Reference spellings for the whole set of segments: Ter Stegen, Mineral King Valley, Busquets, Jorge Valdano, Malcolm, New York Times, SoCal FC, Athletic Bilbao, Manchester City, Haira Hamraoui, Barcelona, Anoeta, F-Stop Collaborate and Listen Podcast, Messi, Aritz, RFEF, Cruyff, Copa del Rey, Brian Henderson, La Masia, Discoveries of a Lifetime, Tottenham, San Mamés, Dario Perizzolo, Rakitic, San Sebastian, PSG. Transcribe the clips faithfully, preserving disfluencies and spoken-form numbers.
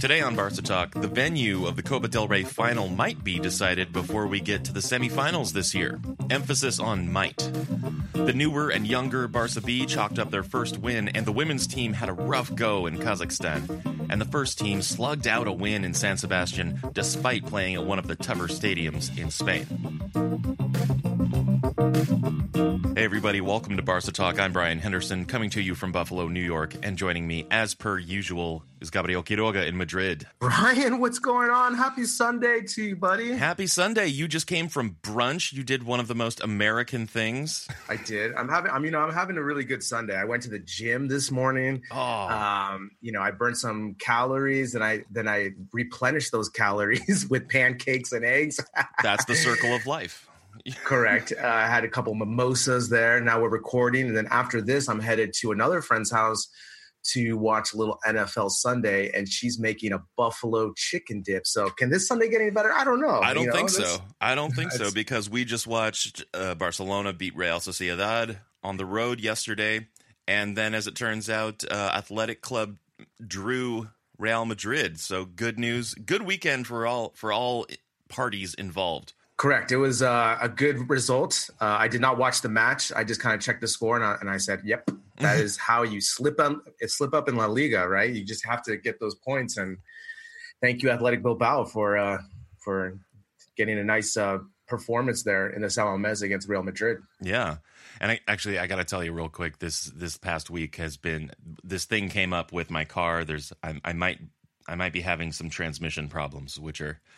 Today on Barca Talk, the venue of the Copa del Rey final might be decided before we get to the semifinals this year. Emphasis on might. The newer and younger Barca B chalked up their first win, and the women's team had a rough go in Kazakhstan. And the first team slugged out a win in San Sebastian, despite playing at one of the tougher stadiums in Spain. Hey everybody, welcome to Barca Talk. I'm Brian Henderson, coming to you from Buffalo, New York, and joining me, as per usual, is Gabriel Quiroga in Madrid. Brian, what's going on? Happy Sunday to you, buddy. Happy Sunday. You just came from brunch. You did one of the most American things. I did. I'm having, I'm, you know, I'm having a really good Sunday. I went to the gym this morning. Oh. Um, you know, I burned some calories, and I then I replenished those calories with pancakes and eggs. That's the circle of life. Correct. Uh, I had a couple mimosas there. Now we're recording. And then after this, I'm headed to another friend's house to watch a little N F L Sunday, and she's making a buffalo chicken dip. So can this Sunday get any better? I don't know. I don't you know, think so. I don't think so, because we just watched uh, Barcelona beat Real Sociedad on the road yesterday. And then, as it turns out, uh, Athletic Club drew Real Madrid. So good news. Good weekend for all for all parties involved. Correct. It was uh, a good result. Uh, I did not watch the match. I just kind of checked the score, and I, and I said, yep, that is how you slip up, slip up in La Liga, right? You just have to get those points. And thank you, Athletic Bilbao, for uh, for getting a nice uh, performance there in the San Mamés against Real Madrid. Yeah. And I, actually, I got to tell you real quick, this this past week has been – this thing came up with my car. There's I, I might I might be having some transmission problems, which are –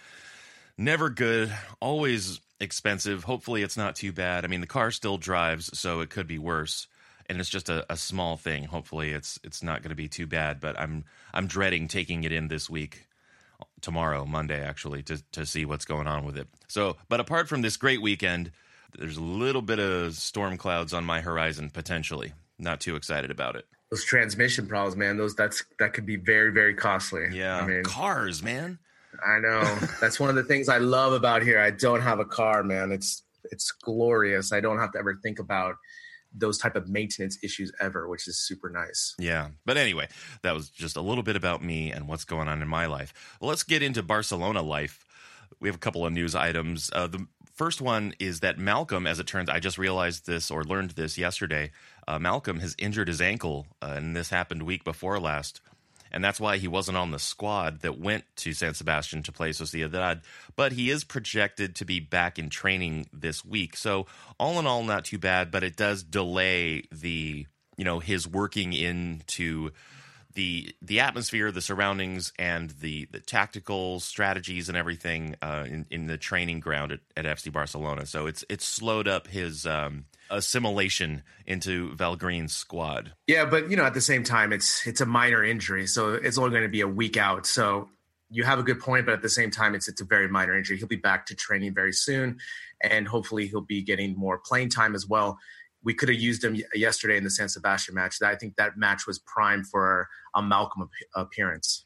never good, always expensive. Hopefully it's not too bad. I mean, the car still drives, so it could be worse. And it's just a, a small thing. Hopefully it's it's not going to be too bad. But I'm I'm dreading taking it in this week, tomorrow, Monday, actually, to, to see what's going on with it. So, but apart from this great weekend, there's a little bit of storm clouds on my horizon, potentially. Not too excited about it. Those transmission problems, man. Those that's that could be very, very costly. Yeah, I mean, cars, man. I know. That's one of the things I love about here. I don't have a car, man. It's it's glorious. I don't have to ever think about those type of maintenance issues ever, which is super nice. Yeah. But anyway, that was just a little bit about me and what's going on in my life. Well, let's get into Barcelona life. We have a couple of news items. Uh, the first one is that Malcolm, as it turns, I just realized this or learned this yesterday. Uh, Malcolm has injured his ankle, uh, and this happened week before last. And that's why he wasn't on the squad that went to San Sebastian to play Sociedad. But he is projected to be back in training this week. So all in all, not too bad, but it does delay the, you know, his working into the the atmosphere, the surroundings, and the, the tactical strategies and everything uh, in, in the training ground at, at F C Barcelona. So it's it's slowed up his um, assimilation into Val Green's squad. Yeah, but you know, at the same time, it's it's a minor injury, so it's only going to be a week out. So you have a good point, but at the same time, it's it's a very minor injury. He'll be back to training very soon, and hopefully he'll be getting more playing time as well. We could have used him yesterday in the San Sebastian match. I think that match was primed for a Malcolm appearance.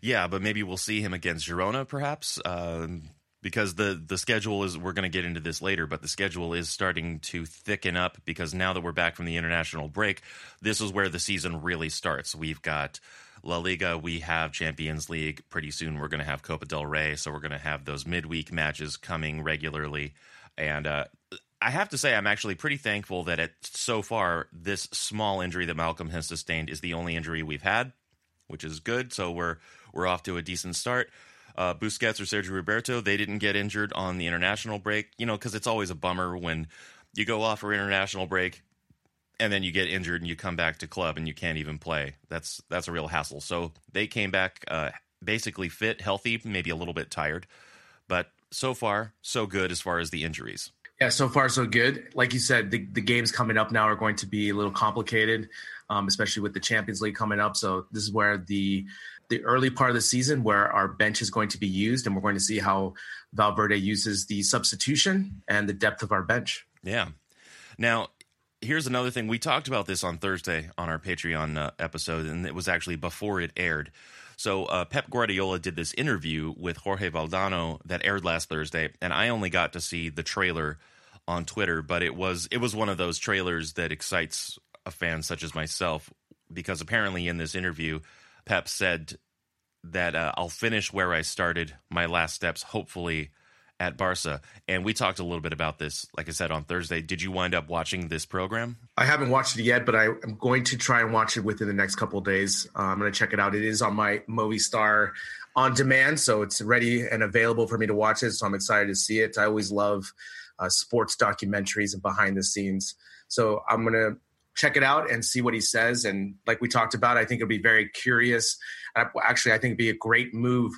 Yeah, but maybe we'll see him against Girona, perhaps, um, because the, the schedule is – we're going to get into this later, but the schedule is starting to thicken up because now that we're back from the international break, this is where the season really starts. We've got La Liga, we have Champions League. Pretty soon we're going to have Copa del Rey, so we're going to have those midweek matches coming regularly. And uh, I have to say I'm actually pretty thankful that it, so far this small injury that Malcolm has sustained is the only injury we've had, which is good. So we're we're off to a decent start. Uh, Busquets or Sergio Roberto, they didn't get injured on the international break, you know, because it's always a bummer when you go off for international break and then you get injured and you come back to club and you can't even play. That's that's a real hassle. So they came back uh, basically fit, healthy, maybe a little bit tired, but so far so good as far as the injuries. Yeah, so far so good. Like you said, the, the games coming up now are going to be a little complicated, um, especially with the Champions League coming up. So this is where the the early part of the season where our bench is going to be used, and we're going to see how Valverde uses the substitution and the depth of our bench. Yeah. Now, here's another thing. We talked about this on Thursday on our Patreon uh, episode, and it was actually before it aired. So uh, Pep Guardiola did this interview with Jorge Valdano that aired last Thursday, and I only got to see the trailer on Twitter, but it was it was one of those trailers that excites a fan such as myself, because apparently in this interview, Pep said that uh, I'll finish where I started, my last steps, hopefully, at Barca. And we talked a little bit about this, like I said, on Thursday. Did you wind up watching this program? I haven't watched it yet, but I, I'm going to try and watch it within the next couple of days. Uh, I'm going to check it out. It is on my Movistar on demand, so it's ready and available for me to watch it, so I'm excited to see it. I always love uh, sports documentaries and behind the scenes. So I'm going to check it out and see what he says. And like we talked about, I think it'll be very curious. Actually, I think it'd be a great move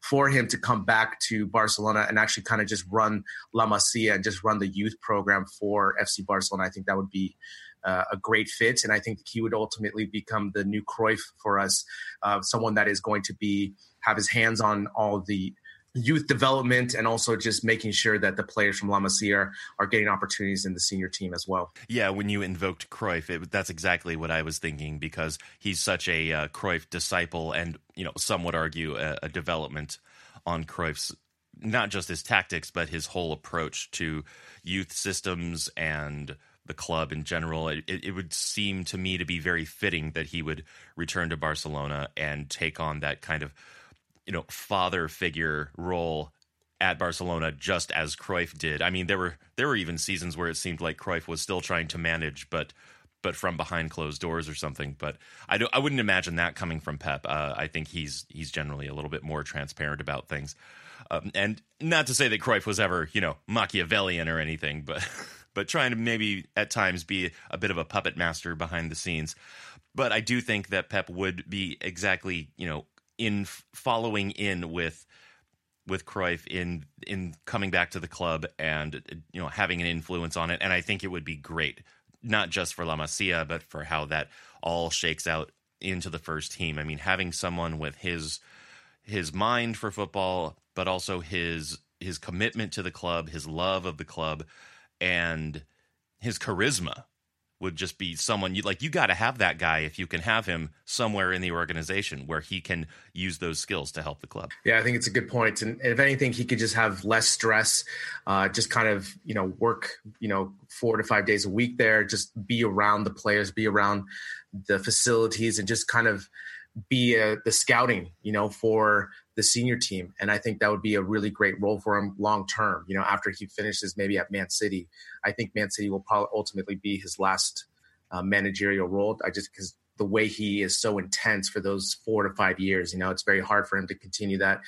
for him to come back to Barcelona and actually kind of just run La Masia and just run the youth program for F C Barcelona. I think that would be uh, a great fit. And I think he would ultimately become the new Cruyff for us, uh, someone that is going to be have his hands on all the youth development and also just making sure that the players from La Masia are getting opportunities in the senior team as well. Yeah, when you invoked Cruyff, it, that's exactly what I was thinking, because he's such a uh, Cruyff disciple and, you know, some would argue a, a development on Cruyff's, not just his tactics, but his whole approach to youth systems and the club in general. It, it would seem to me to be very fitting that he would return to Barcelona and take on that kind of, you know, father figure role at Barcelona, just as Cruyff did. I mean, there were there were even seasons where it seemed like Cruyff was still trying to manage, but but from behind closed doors or something. But I do, I wouldn't imagine that coming from Pep. Uh, I think he's he's generally a little bit more transparent about things, um, and not to say that Cruyff was ever, you know, Machiavellian or anything, but but trying to maybe at times be a bit of a puppet master behind the scenes. But I do think that Pep would be exactly, you know, in following in with with Cruyff in in coming back to the club and, you know, having an influence on it. And I think it would be great, not just for La Masia, but for how that all shakes out into the first team. I mean, having someone with his his mind for football, but also his his commitment to the club, his love of the club, and his charisma would just be someone you like. You got to have that guy if you can have him somewhere in the organization where he can use those skills to help the club. Yeah, I think it's a good point. And if anything, he could just have less stress, uh, just kind of, you know, work, you know, four to five days a week there, just be around the players, be around the facilities, and just kind of be a, the scouting, you know, for the senior team. And I think that would be a really great role for him long term. You know, after he finishes maybe at Man City, I think Man City will probably ultimately be his last uh, managerial role. I just because the way he is so intense for those four to five years, you know, it's very hard for him to continue that.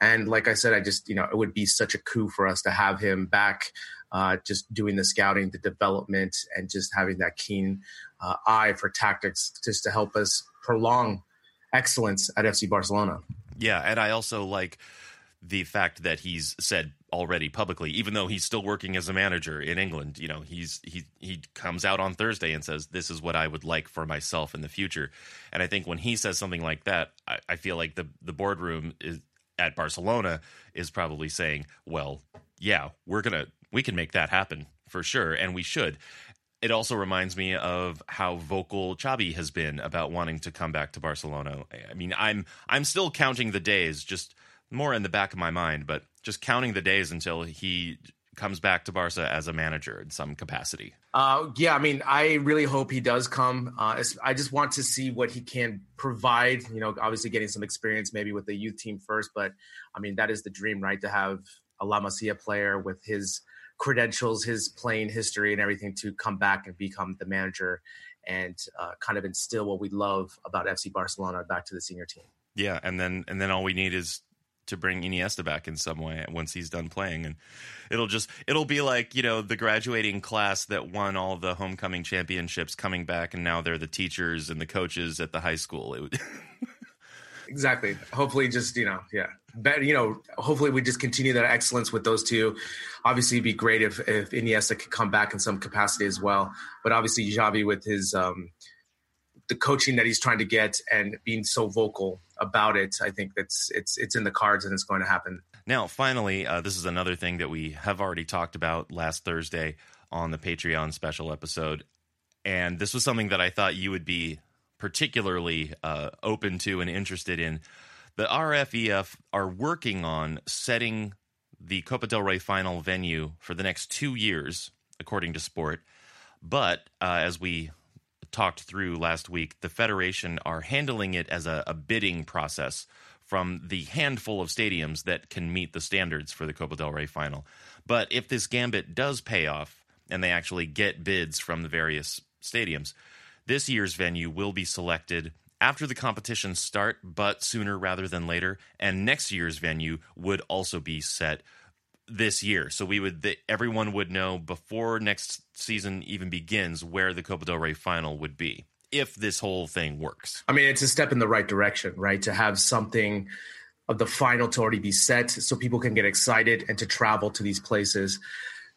And like I said, I just, you know, it would be such a coup for us to have him back, uh, just doing the scouting, the development, and just having that keen uh, eye for tactics just to help us prolong excellence at F C Barcelona. Yeah, and I also like the fact that he's said already publicly, even though he's still working as a manager in England, you know, he's he he comes out on Thursday and says, this is what I would like for myself in the future. And I think when he says something like that, I, I feel like the, the boardroom is, at Barcelona is probably saying, well, yeah, we're going to we can make that happen for sure. And we should. It also reminds me of how vocal Xavi has been about wanting to come back to Barcelona. I mean, I'm I'm still counting the days, just more in the back of my mind, but just counting the days until he comes back to Barca as a manager in some capacity. Uh, yeah, I mean, I really hope he does come. Uh, I just want to see what he can provide, you know, obviously getting some experience maybe with the youth team first. But, I mean, that is the dream, right, to have a La Masia player with his credentials, his playing history and everything to come back and become the manager and uh, kind of instill what we love about F C Barcelona back to the senior team. Yeah, and then and then all we need is to bring Iniesta back in some way once he's done playing, and it'll just it'll be like, you know, the graduating class that won all the homecoming championships coming back, and now they're the teachers and the coaches at the high school. It would exactly. Hopefully, just you know, yeah, but you know, hopefully we just continue that excellence with those two. Obviously, it'd be great if if Iniesta could come back in some capacity as well. But obviously, Xavi with his um, the coaching that he's trying to get and being so vocal about it, I think that's it's it's in the cards and it's going to happen. Now, finally, uh, this is another thing that we have already talked about last Thursday on the Patreon special episode, and this was something that I thought you would be particularly uh, open to and interested in. The R F E F are working on setting the Copa del Rey final venue for the next two years, according to Sport. But uh, as we talked through last week, the Federation are handling it as a, a bidding process from the handful of stadiums that can meet the standards for the Copa del Rey final. But if this gambit does pay off and they actually get bids from the various stadiums, this year's venue will be selected after the competitions start, but sooner rather than later. And next year's venue would also be set this year. So we would, the, everyone would know before next season even begins where the Copa del Rey final would be, if this whole thing works. I mean, it's a step in the right direction, right? To have something of the final to already be set so people can get excited and to travel to these places.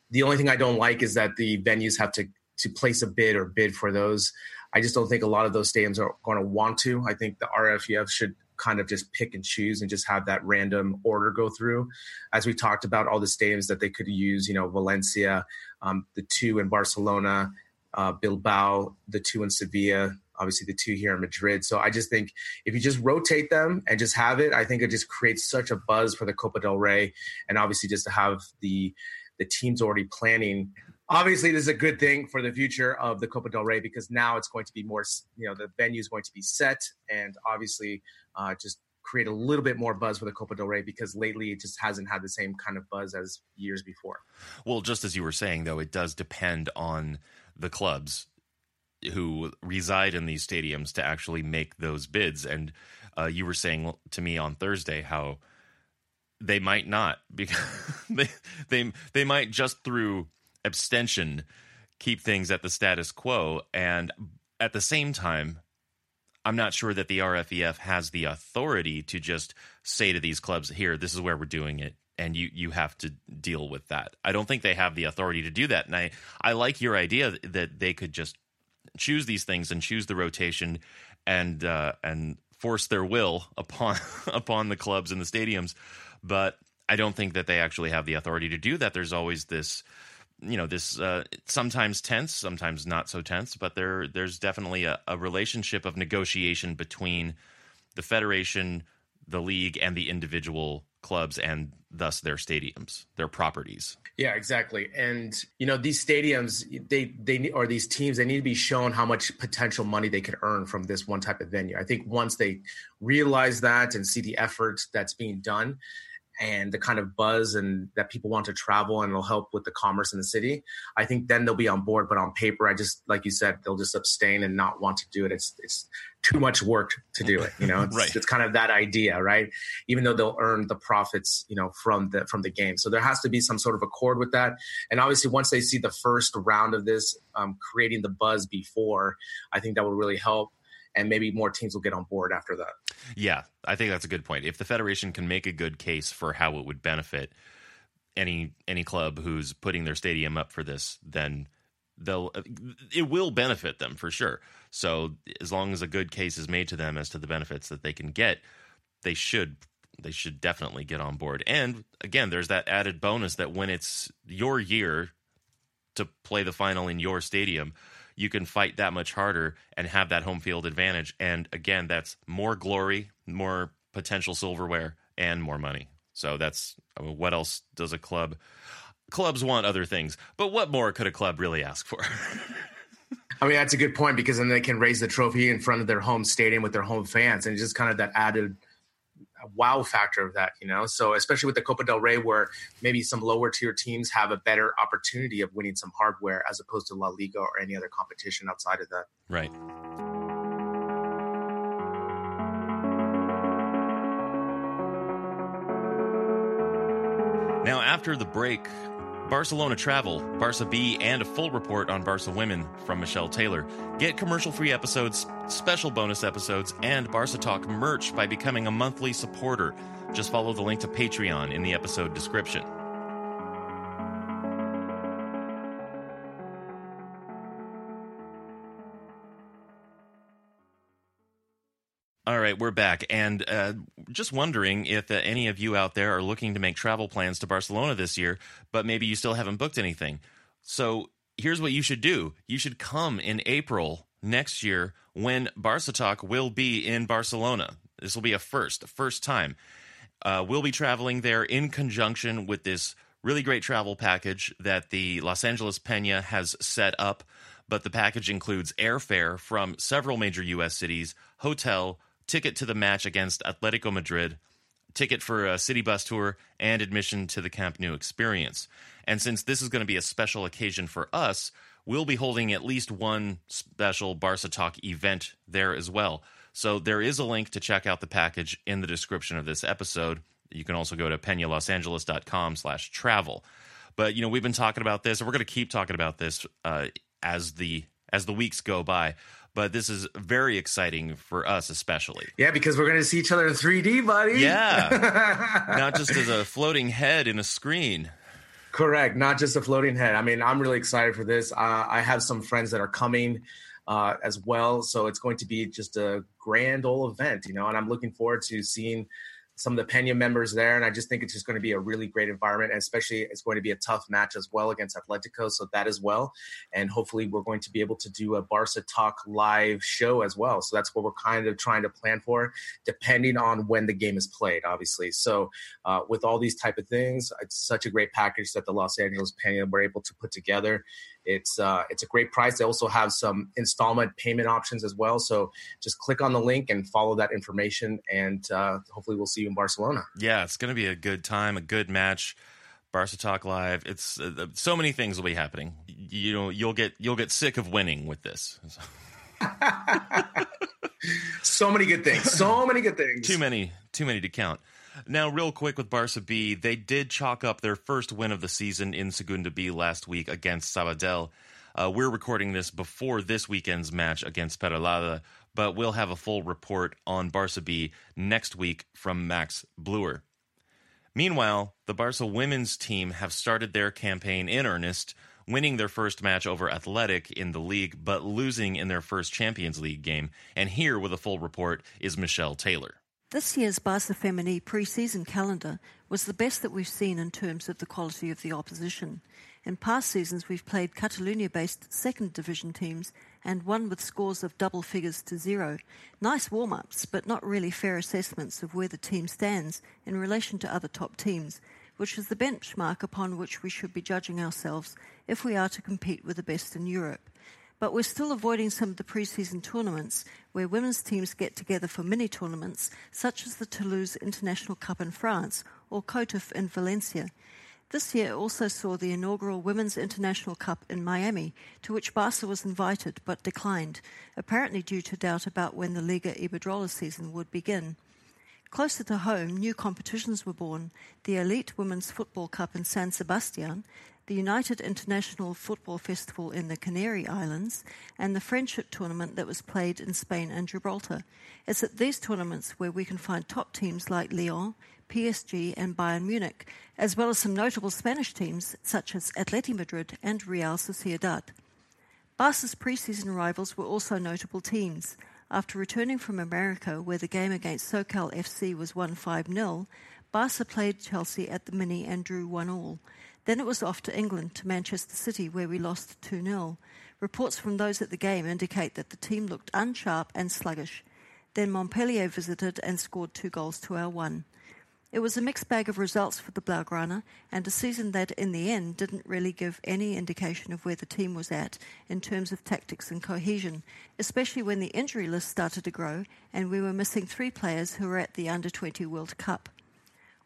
The only thing I don't like is that the venues have to, to place a bid or bid for those. I just don't think a lot of those stadiums are going to want to. I think the R F E F should kind of just pick and choose and just have that random order go through. As we talked about, all the stadiums that they could use, you know, Valencia, um, the two in Barcelona, uh, Bilbao, the two in Sevilla, obviously the two here in Madrid. So I just think if you just rotate them and just have it, I think it just creates such a buzz for the Copa del Rey. And obviously just to have the the teams already planning. Obviously, this is a good thing for the future of the Copa del Rey because now it's going to be more, you know, the venue is going to be set and obviously uh, just create a little bit more buzz for the Copa del Rey because lately it just hasn't had the same kind of buzz as years before. Well, just as you were saying, though, it does depend on the clubs who reside in these stadiums to actually make those bids. And uh, you were saying to me on Thursday how they might not, because they, they, they might just through abstention keep things at the status quo. And at the same time, I'm not sure that the R F E F has the authority to just say to these clubs, here, this is where we're doing it, and you you have to deal with that. I don't think they have the authority to do that. And I I like your idea that they could just choose these things and choose the rotation and uh and force their will upon upon the clubs and the stadiums, but I don't think that they actually have the authority to do that. There's always this, you know, this uh, sometimes tense, sometimes not so tense, but there there's definitely a, a relationship of negotiation between the federation, the league, and the individual clubs, and thus their stadiums, their properties. Yeah, exactly. And, you know, these stadiums, they, they or these teams, they need to be shown how much potential money they could earn from this one type of venue. I think once they realize that and see the effort that's being done, and the kind of buzz and that people want to travel and it'll help with the commerce in the city, I think then they'll be on board. But on paper, I just, like you said, they'll just abstain and not want to do it. It's it's too much work to do it. You know, it's, right. It's kind of that idea, right? Even though they'll earn the profits, you know, from the, from the game. So there has to be some sort of accord with that. And obviously once they see the first round of this, um, creating the buzz before, I think that will really help. And maybe more teams will get on board after that. Yeah, I think that's a good point. If the Federation can make a good case for how it would benefit any any club who's putting their stadium up for this, then they'll it will benefit them for sure. So as long as a good case is made to them as to the benefits that they can get, they should they should definitely get on board. And again, there's that added bonus that when it's your year to play the final in your stadium, you can fight that much harder and have that home field advantage. And again, that's more glory, more potential silverware, and more money. So that's, I mean, what else does a club? Clubs want other things, but what more could a club really ask for? I mean, that's a good point, because then they can raise the trophy in front of their home stadium with their home fans. And just kind of that added wow factor of that, you know? So especially with the Copa del Rey, where maybe some lower tier teams have a better opportunity of winning some hardware as opposed to La Liga or any other competition outside of that. Right. Now, after the break, Barcelona travel, Barca B, and a full report on Barca women from Michelle Taylor. Get commercial-free episodes, special bonus episodes, and Barca Talk merch by becoming a monthly supporter. Just follow the link to Patreon in the episode description. All right, we're back, and uh, just wondering if uh, any of you out there are looking to make travel plans to Barcelona this year, but maybe you still haven't booked anything. So here's what you should do. You should come in April next year when Barca Talk will be in Barcelona. This will be a first, first time. Uh, we'll be traveling there in conjunction with this really great travel package that the Los Angeles Peña has set up, but the package includes airfare from several major U S cities, hotel, ticket to the match against Atletico Madrid, ticket for a city bus tour, and admission to the Camp Nou experience. And since this is going to be a special occasion for us, we'll be holding at least one special Barca Talk event there as well. So there is a link to check out the package in the description of this episode. You can also go to peñalosangeles.com slash travel. But, you know, we've been talking about this, and we're going to keep talking about this uh, as the as the weeks go by. But this is very exciting for us, especially. Yeah, because we're going to see each other in three D, buddy. Yeah. Not just as a floating head in a screen. Correct. Not just a floating head. I mean, I'm really excited for this. Uh, I have some friends that are coming uh, as well. So it's going to be just a grand old event, you know, and I'm looking forward to seeing some of the Peña members there. And I just think it's just going to be a really great environment, and especially it's going to be a tough match as well against Atletico. So that as well. And hopefully we're going to be able to do a Barca Talk live show as well. So that's what we're kind of trying to plan for, depending on when the game is played, obviously. So uh, with all these type of things, it's such a great package that the Los Angeles Peña were able to put together. It's uh, it's a great price. They also have some installment payment options as well. So just click on the link and follow that information, and uh, hopefully we'll see you in Barcelona. Yeah, it's going to be a good time, a good match. Barca Talk Live. It's uh, so many things will be happening. You know, you'll get you'll get sick of winning with this. So many good things. So many good things. Too many. Too many to count. Now, real quick with Barca B, they did chalk up their first win of the season in Segunda B last week against Sabadell. Uh, we're recording this before this weekend's match against Peralada, but we'll have a full report on Barca B next week from Max Bluer. Meanwhile, the Barca women's team have started their campaign in earnest, winning their first match over Athletic in the league, but losing in their first Champions League game. And here with a full report is Michelle Taylor. This year's Barca Femení pre-season calendar was the best that we've seen in terms of the quality of the opposition. In past seasons, we've played Catalonia-based second division teams and won with scores of double figures to zero. Nice warm-ups, but not really fair assessments of where the team stands in relation to other top teams, which is the benchmark upon which we should be judging ourselves if we are to compete with the best in Europe. But we're still avoiding some of the pre-season tournaments where women's teams get together for mini-tournaments, such as the Toulouse International Cup in France or COTIF in Valencia. This year also saw the inaugural Women's International Cup in Miami, to which Barca was invited but declined, apparently due to doubt about when the Liga Iberdrola season would begin. Closer to home, new competitions were born, the Elite Women's Football Cup in San Sebastian, the United International Football Festival in the Canary Islands, and the Friendship Tournament that was played in Spain and Gibraltar. It's at these tournaments where we can find top teams like Lyon, P S G and Bayern Munich, as well as some notable Spanish teams such as Atleti Madrid and Real Sociedad. Barca's pre-season rivals were also notable teams. After returning from America, where the game against SoCal F C was won five nil, Barca played Chelsea at the Mini and drew one all. Then it was off to England, to Manchester City, where we lost two nil. Reports from those at the game indicate that the team looked unsharp and sluggish. Then Montpellier visited and scored two goals to our one. It was a mixed bag of results for the Blaugrana, and a season that, in the end, didn't really give any indication of where the team was at in terms of tactics and cohesion, especially when the injury list started to grow and we were missing three players who were at the under twenty World Cup.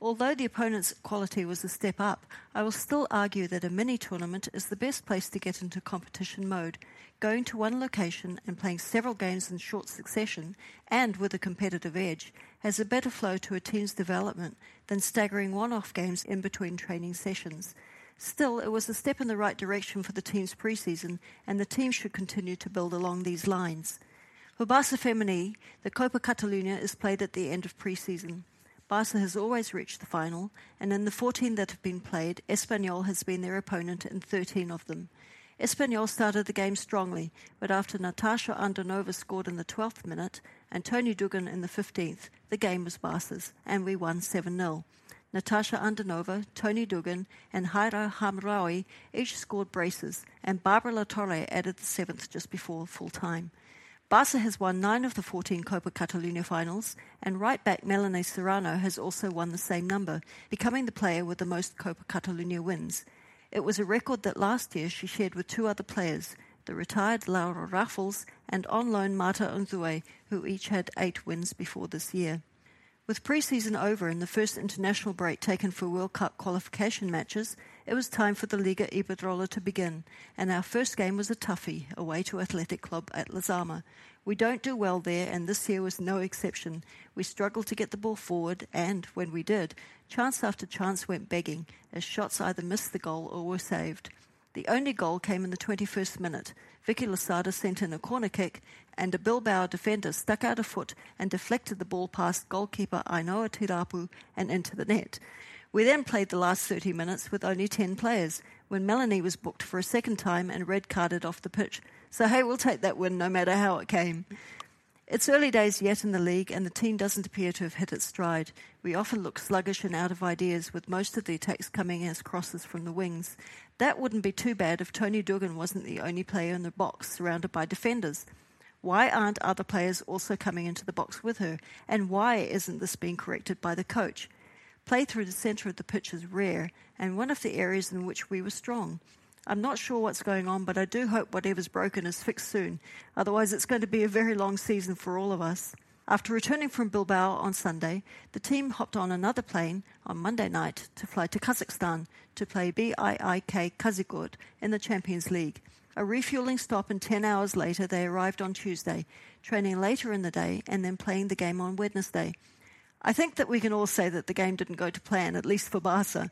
Although the opponent's quality was a step up, I will still argue that a mini-tournament is the best place to get into competition mode, going to one location and playing several games in short succession and with a competitive edge has a better flow to a team's development than staggering one-off games in between training sessions. Still, it was a step in the right direction for the team's pre-season, and the team should continue to build along these lines. For Barça Femení, the Copa Catalunya is played at the end of pre-season. Barca has always reached the final, and in the fourteen that have been played, Espanyol has been their opponent in thirteen of them. Espanyol started the game strongly, but after Natasha Andonova scored in the twelfth minute and Tony Dugan in the fifteenth, the game was Barca's, and we won seven nil. Natasha Andonova, Tony Dugan and Haira Hamraoui each scored braces, and Barbara Latorre added the seventh just before full-time. Barca has won nine of the fourteen Copa Catalunya finals, and right-back Melanie Serrano has also won the same number, becoming the player with the most Copa Catalunya wins. It was a record that last year she shared with two other players, the retired Laura Raffles and on loan Marta Unzue, who each had eight wins before this year. With pre-season over and the first international break taken for World Cup qualification matches, it was time for the Liga Iberdrola to begin, and our first game was a toughie, away to Athletic Club at La Zarma. We don't do well there, and this year was no exception. We struggled to get the ball forward, and when we did, chance after chance went begging, as shots either missed the goal or were saved. The only goal came in the twenty-first minute. Vicky Losada sent in a corner kick, and a Bilbao defender stuck out a foot and deflected the ball past goalkeeper Ainhoa Tirapu and into the net. We then played the last thirty minutes with only ten players, when Melanie was booked for a second time and red-carded off the pitch. So, hey, we'll take that win no matter how it came. It's early days yet in the league, and the team doesn't appear to have hit its stride. We often look sluggish and out of ideas, with most of the attacks coming as crosses from the wings. That wouldn't be too bad if Tony Dugan wasn't the only player in the box surrounded by defenders. Why aren't other players also coming into the box with her? And why isn't this being corrected by the coach? Play through the centre of the pitch is rare, and one of the areas in which we were strong. I'm not sure what's going on, but I do hope whatever's broken is fixed soon. Otherwise, it's going to be a very long season for all of us. After returning from Bilbao on Sunday, the team hopped on another plane on Monday night to fly to Kazakhstan to play B I I K Kazigurt in the Champions League. A refuelling stop, and ten hours later, they arrived on Tuesday, training later in the day and then playing the game on Wednesday. I think that we can all say that the game didn't go to plan, at least for Barca.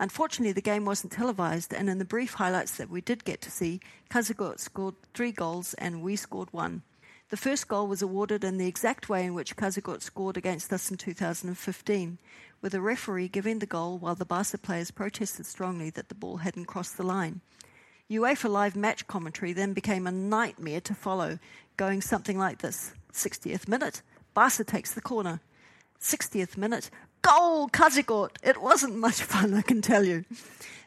Unfortunately, the game wasn't televised, and in the brief highlights that we did get to see, Kazigurt scored three goals and we scored one. The first goal was awarded in the exact way in which Kazigurt scored against us in two thousand fifteen, with a referee giving the goal while the Barca players protested strongly that the ball hadn't crossed the line. UEFA live match commentary then became a nightmare to follow, going something like this. sixtieth minute, Barca takes the corner. sixtieth minute, goal, Kazigurt. It wasn't much fun, I can tell you.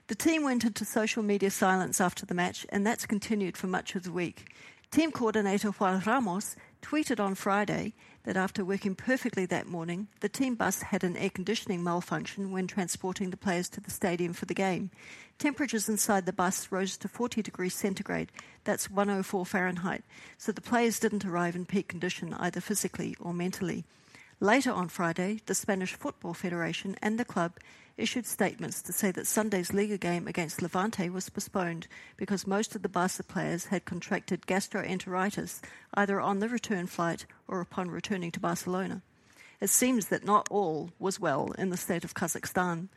The team went into social media silence after the match, and that's continued for much of the week. Team coordinator Juan Ramos tweeted on Friday that after working perfectly that morning, the team bus had an air conditioning malfunction when transporting the players to the stadium for the game. Temperatures inside the bus rose to forty degrees centigrade, that's one hundred four Fahrenheit, so the players didn't arrive in peak condition either physically or mentally. Later on Friday, the Spanish Football Federation and the club issued statements to say that Sunday's Liga game against Levante was postponed because most of the Barca players had contracted gastroenteritis either on the return flight or upon returning to Barcelona. It seems that not all was well in the state of Kazakhstan.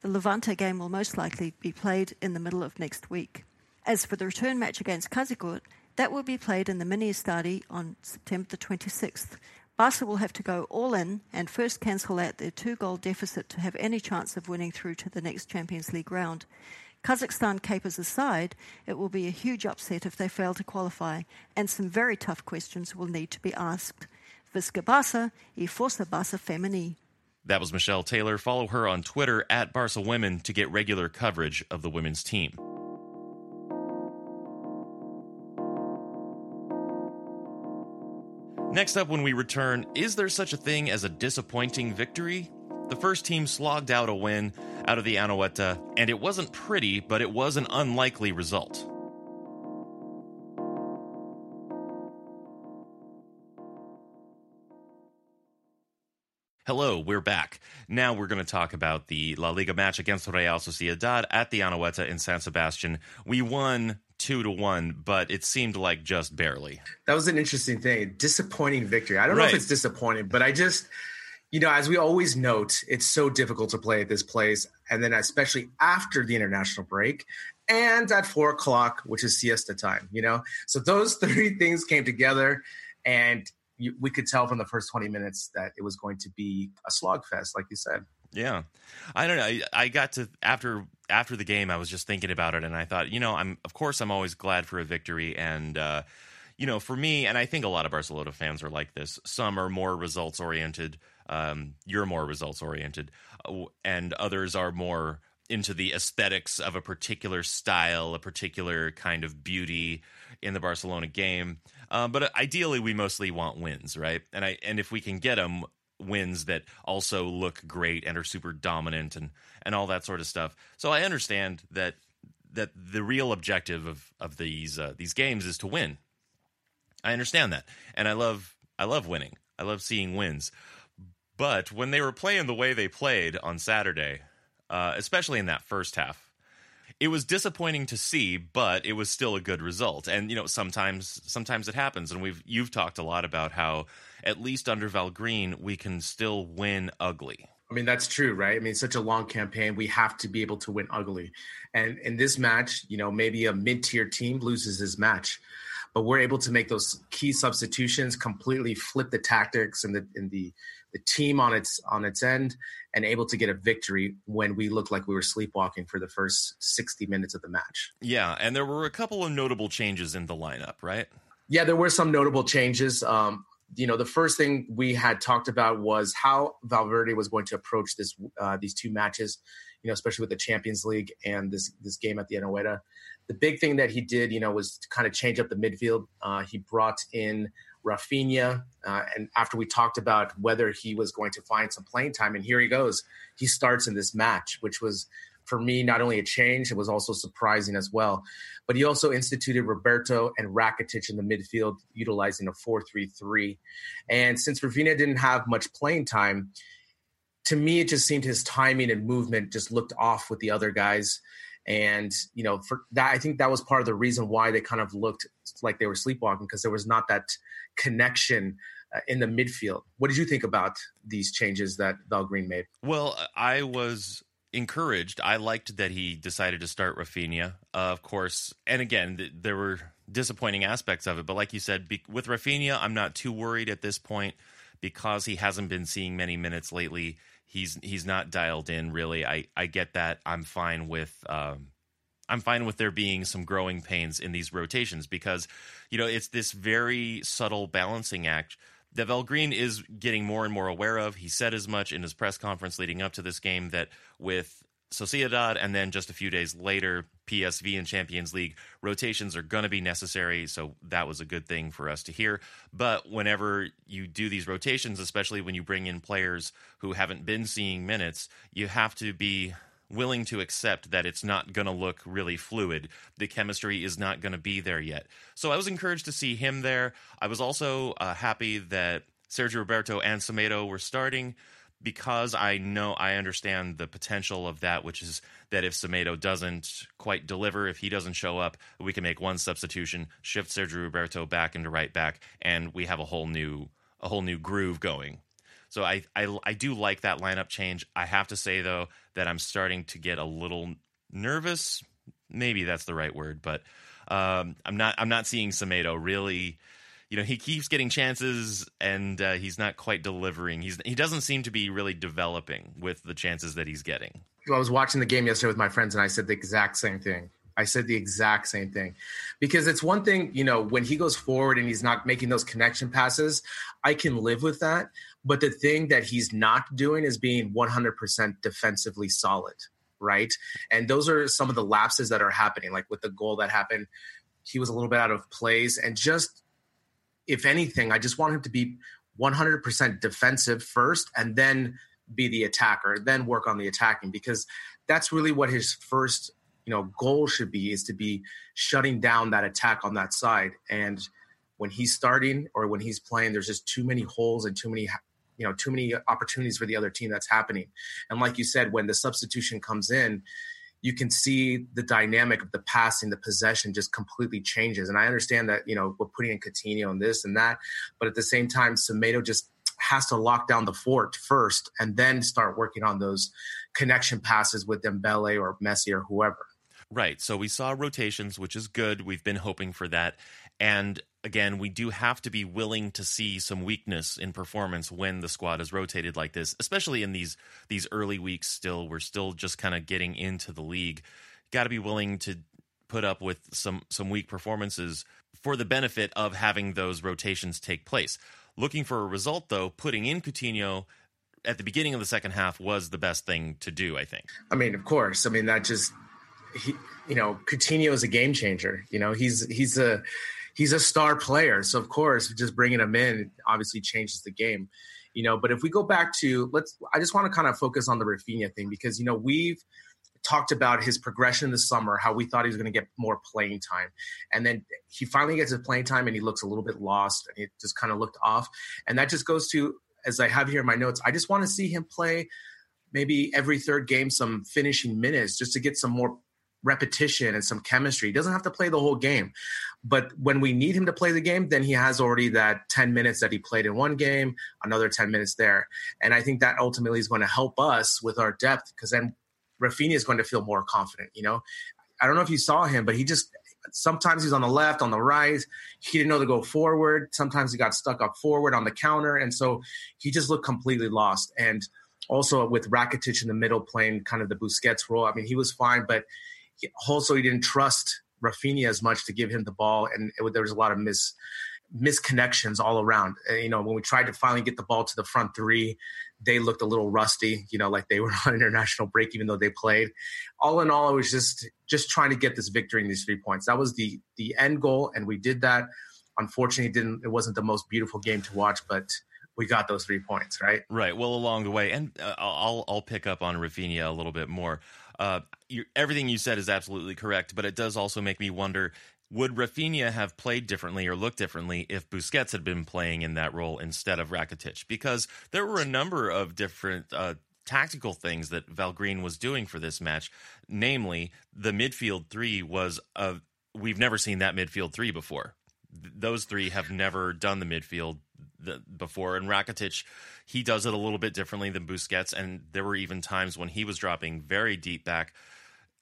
The Levante game will most likely be played in the middle of next week. As for the return match against Kazigurt, that will be played in the mini-estadi on September the twenty-sixth. Barca will have to go all in and first cancel out their two-goal deficit to have any chance of winning through to the next Champions League round. Kazakhstan capers aside, it will be a huge upset if they fail to qualify, and some very tough questions will need to be asked. Visca Barca e Força Barca Femini. That was Michelle Taylor. Follow her on Twitter at Barca Women to get regular coverage of the women's team. Next up, when we return, is there such a thing as a disappointing victory? The first team slogged out a win out of the Anoeta, and it wasn't pretty, but it was an unlikely result. Hello, we're back. Now we're going to talk about the La Liga match against Real Sociedad at the Anoeta in San Sebastian. We won two to one, but it seemed like just barely. That was an interesting thing. Disappointing victory. I don't right. know if it's disappointing, but I just, you know, as we always note, it's so difficult to play at this place. And then especially after the international break and at four o'clock, which is siesta time, you know? So those three things came together, and we could tell from the first twenty minutes that it was going to be a slog fest, like you said. Yeah. I don't know. I, I got to after after the game, I was just thinking about it, and I thought, you know, I'm of course I'm always glad for a victory. And, uh, you know, for me, and I think a lot of Barcelona fans are like this, some are more results oriented. Um, you're more results oriented, and others are more into the aesthetics of a particular style, a particular kind of beauty in the Barcelona game. Uh, but ideally, we mostly want wins, right? And I and if we can get them, wins that also look great and are super dominant and, and all that sort of stuff. So I understand that that the real objective of of these uh, these games is to win. I understand that, and I love I love winning. I love seeing wins. But when they were playing the way they played on Saturday, uh, especially in that first half, it was disappointing to see, but it was still a good result. And, you know, sometimes sometimes it happens. And we've you've talked a lot about how, at least under Val Green, we can still win ugly. I mean, that's true, right? I mean, such a long campaign, we have to be able to win ugly. And in this match, you know, maybe a mid-tier team loses his match, but we're able to make those key substitutions, completely flip the tactics and the and the the team on its on its end, and able to get a victory when we looked like we were sleepwalking for the first sixty minutes of the match. Yeah, and there were a couple of notable changes in the lineup, right? Yeah, there were some notable changes. Um, you know, the first thing we had talked about was how Valverde was going to approach this uh, these two matches. You know, especially with the Champions League and this this game at the Anoeta. The big thing that he did, you know, was to kind of change up the midfield. Uh, he brought in Rafinha, uh, and after we talked about whether he was going to find some playing time, and here he goes. He starts in this match, which was, for me, not only a change, it was also surprising as well. But he also instituted Roberto and Rakitic in the midfield, utilizing a four three three. And since Rafinha didn't have much playing time, to me, it just seemed his timing and movement just looked off with the other guys. And, you know, for that, I think that was part of the reason why they kind of looked like they were sleepwalking, because there was not that connection uh, in the midfield. What did you think about these changes that Val Green made? Well, I was encouraged. I liked that he decided to start Rafinha, uh, of course. And again, th- there were disappointing aspects of it. But like you said, be- with Rafinha, I'm not too worried at this point because he hasn't been seeing many minutes lately. He's he's not dialed in, really. I, I get that. I'm fine with um, I'm fine with there being some growing pains in these rotations because, you know, it's this very subtle balancing act that Val Green is getting more and more aware of. He said as much in his press conference leading up to this game that with Sociedad and then just a few days later, P S V and Champions League, rotations are going to be necessary. So that was a good thing for us to hear. But whenever you do these rotations, especially when you bring in players who haven't been seeing minutes, you have to be willing to accept that it's not going to look really fluid. The chemistry is not going to be there yet. So I was encouraged to see him there. I was also uh, happy that Sergio Roberto and Semedo were starting, because I know I understand the potential of that, which is that if Semedo doesn't quite deliver, if he doesn't show up, we can make one substitution, shift Sergio Roberto back into right back, and we have a whole new a whole new groove going. So I, I, I do like that lineup change. I have to say, though, that I'm starting to get a little nervous. Maybe that's the right word, but um, I'm not I'm not seeing Semedo really. You know, he keeps getting chances, and uh, he's not quite delivering. He's he doesn't seem to be really developing with the chances that he's getting. Well, I was watching the game yesterday with my friends, and I said the exact same thing. I said the exact same thing. Because it's one thing, you know, when he goes forward and he's not making those connection passes, I can live with that. But the thing that he's not doing is being one hundred percent defensively solid, right? And those are some of the lapses that are happening. Like with the goal that happened, he was a little bit out of place, and just – if anything, I just want him to be one hundred percent defensive first and then be the attacker, then work on the attacking, because that's really what his first, you know, goal should be, is to be shutting down that attack on that side. And when he's starting or when he's playing, there's just too many holes and too many, you know, too many opportunities for the other team that's happening. And like you said, when the substitution comes in, you can see the dynamic of the passing, the possession just completely changes. And I understand that, you know, we're putting in Coutinho and this and that, but at the same time, Semedo just has to lock down the fort first and then start working on those connection passes with Dembele or Messi or whoever. Right. So we saw rotations, which is good. We've been hoping for that. And again, we do have to be willing to see some weakness in performance when the squad is rotated like this, especially in these these early weeks still. We're still just kind of getting into the league. Got to be willing to put up with some some weak performances for the benefit of having those rotations take place. Looking for a result, though, putting in Coutinho at the beginning of the second half was the best thing to do, I think. I mean, of course. I mean, that just... He, you know, Coutinho is a game changer. You know, he's he's a he's a star player. So of course, just bringing him in obviously changes the game. You know, but if we go back to let's, I just want to kind of focus on the Rafinha thing, because you know we've talked about his progression this summer, how we thought he was going to get more playing time, and then he finally gets his playing time and he looks a little bit lost and it just kind of looked off. And that just goes to, as I have here in my notes, I just want to see him play maybe every third game some finishing minutes just to get some more repetition and some chemistry. He doesn't have to play the whole game, but when we need him to play the game, then he has already that ten minutes that he played in one game, another ten minutes there. And I think that ultimately is going to help us with our depth, because then Rafinha is going to feel more confident. You know, I don't know if you saw him, but he just, sometimes he's on the left, on the right. He didn't know to go forward. Sometimes he got stuck up forward on the counter. And so he just looked completely lost. And also with Rakitic in the middle playing kind of the Busquets role, I mean, he was fine, but also, he didn't trust Rafinha as much to give him the ball, and it, there was a lot of mis misconnections all around. And, you know, when we tried to finally get the ball to the front three, they looked a little rusty. You know, like they were on international break, even though they played. All in all, I was just just trying to get this victory in these three points. That was the the end goal, and we did that. Unfortunately, it didn't it wasn't the most beautiful game to watch, but we got those three points, right? Right. Well, along the way, and uh, I'll I'll pick up on Rafinha a little bit more. Uh, you, everything you said is absolutely correct, but it does also make me wonder, would Rafinha have played differently or looked differently if Busquets had been playing in that role instead of Rakitic? Because there were a number of different uh, tactical things that Val Green was doing for this match. Namely, the midfield three was, a, we've never seen that midfield three before. Th- those three have never done the midfield the, before, and Rakitic, he does it a little bit differently than Busquets, and there were even times when he was dropping very deep back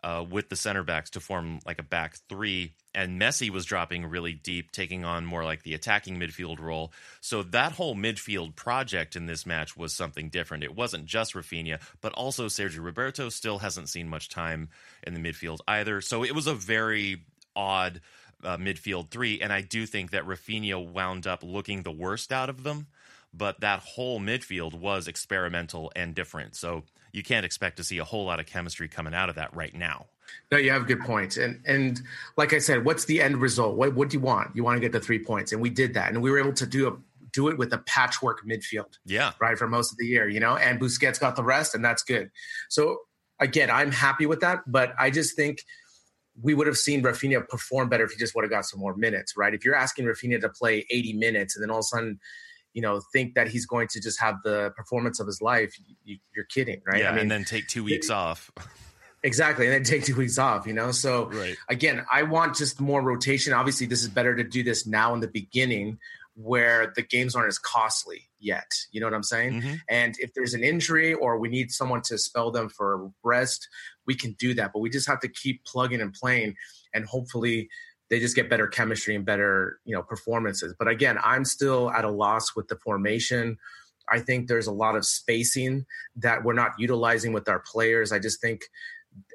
uh, with the center backs to form like a back three, and Messi was dropping really deep, taking on more like the attacking midfield role. So that whole midfield project in this match was something different. It wasn't just Rafinha, but also Sergio Roberto still hasn't seen much time in the midfield either, so it was a very odd Uh, midfield three, and I do think that Rafinha wound up looking the worst out of them, but that whole midfield was experimental and different, so you can't expect to see a whole lot of chemistry coming out of that right now. No, you have a good point, and and like I said, what's the end result? What what do you want? You want to get the three points, and we did that, and we were able to do a do it with a patchwork midfield, yeah, right, for most of the year, you know, and Busquets got the rest, and that's good. So again, I'm happy with that, but I just think we would have seen Rafinha perform better if he just would have got some more minutes, right? If you're asking Rafinha to play eighty minutes and then all of a sudden, you know, think that he's going to just have the performance of his life, you, you're kidding, right? Yeah, I mean, and then take two weeks it, off. Exactly, and then take two weeks off, you know? So, right. Again, I want just more rotation. Obviously, this is better to do this now in the beginning where the games aren't as costly yet. You know what I'm saying? Mm-hmm. And if there's an injury or we need someone to spell them for rest, we can do that, but we just have to keep plugging and playing, and hopefully they just get better chemistry and better, you know, performances. But again, I'm still at a loss with the formation. I think there's a lot of spacing that we're not utilizing with our players. I just think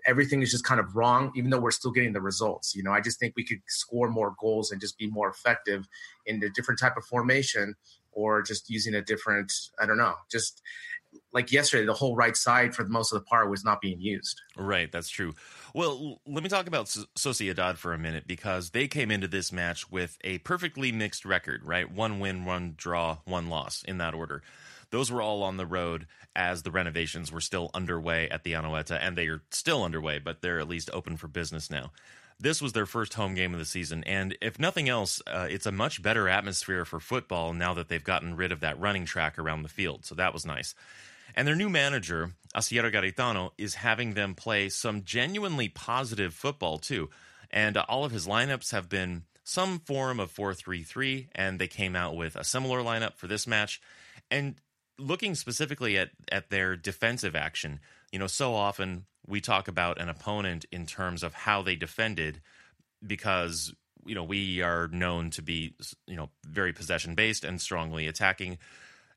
everything is just kind of wrong, even though we're still getting the results. You know, I just think we could score more goals and just be more effective in a different type of formation, or just using a different, I don't know, just like yesterday, the whole right side for the most of the part was not being used. Right. That's true. Well, let me talk about Sociedad for a minute, because they came into this match with a perfectly mixed record, right? One win, one draw, one loss in that order. Those were all on the road as the renovations were still underway at the Anoeta, and they are still underway, but they're at least open for business now. This was their first home game of the season, and if nothing else, uh, it's a much better atmosphere for football now that they've gotten rid of that running track around the field, so that was nice. And their new manager, Asier Garitano, is having them play some genuinely positive football, too, and uh, all of his lineups have been some form of four three three, and they came out with a similar lineup for this match. And looking specifically at, at their defensive action, you know, so often we talk about an opponent in terms of how they defended because, you know, we are known to be, you know, very possession-based and strongly attacking.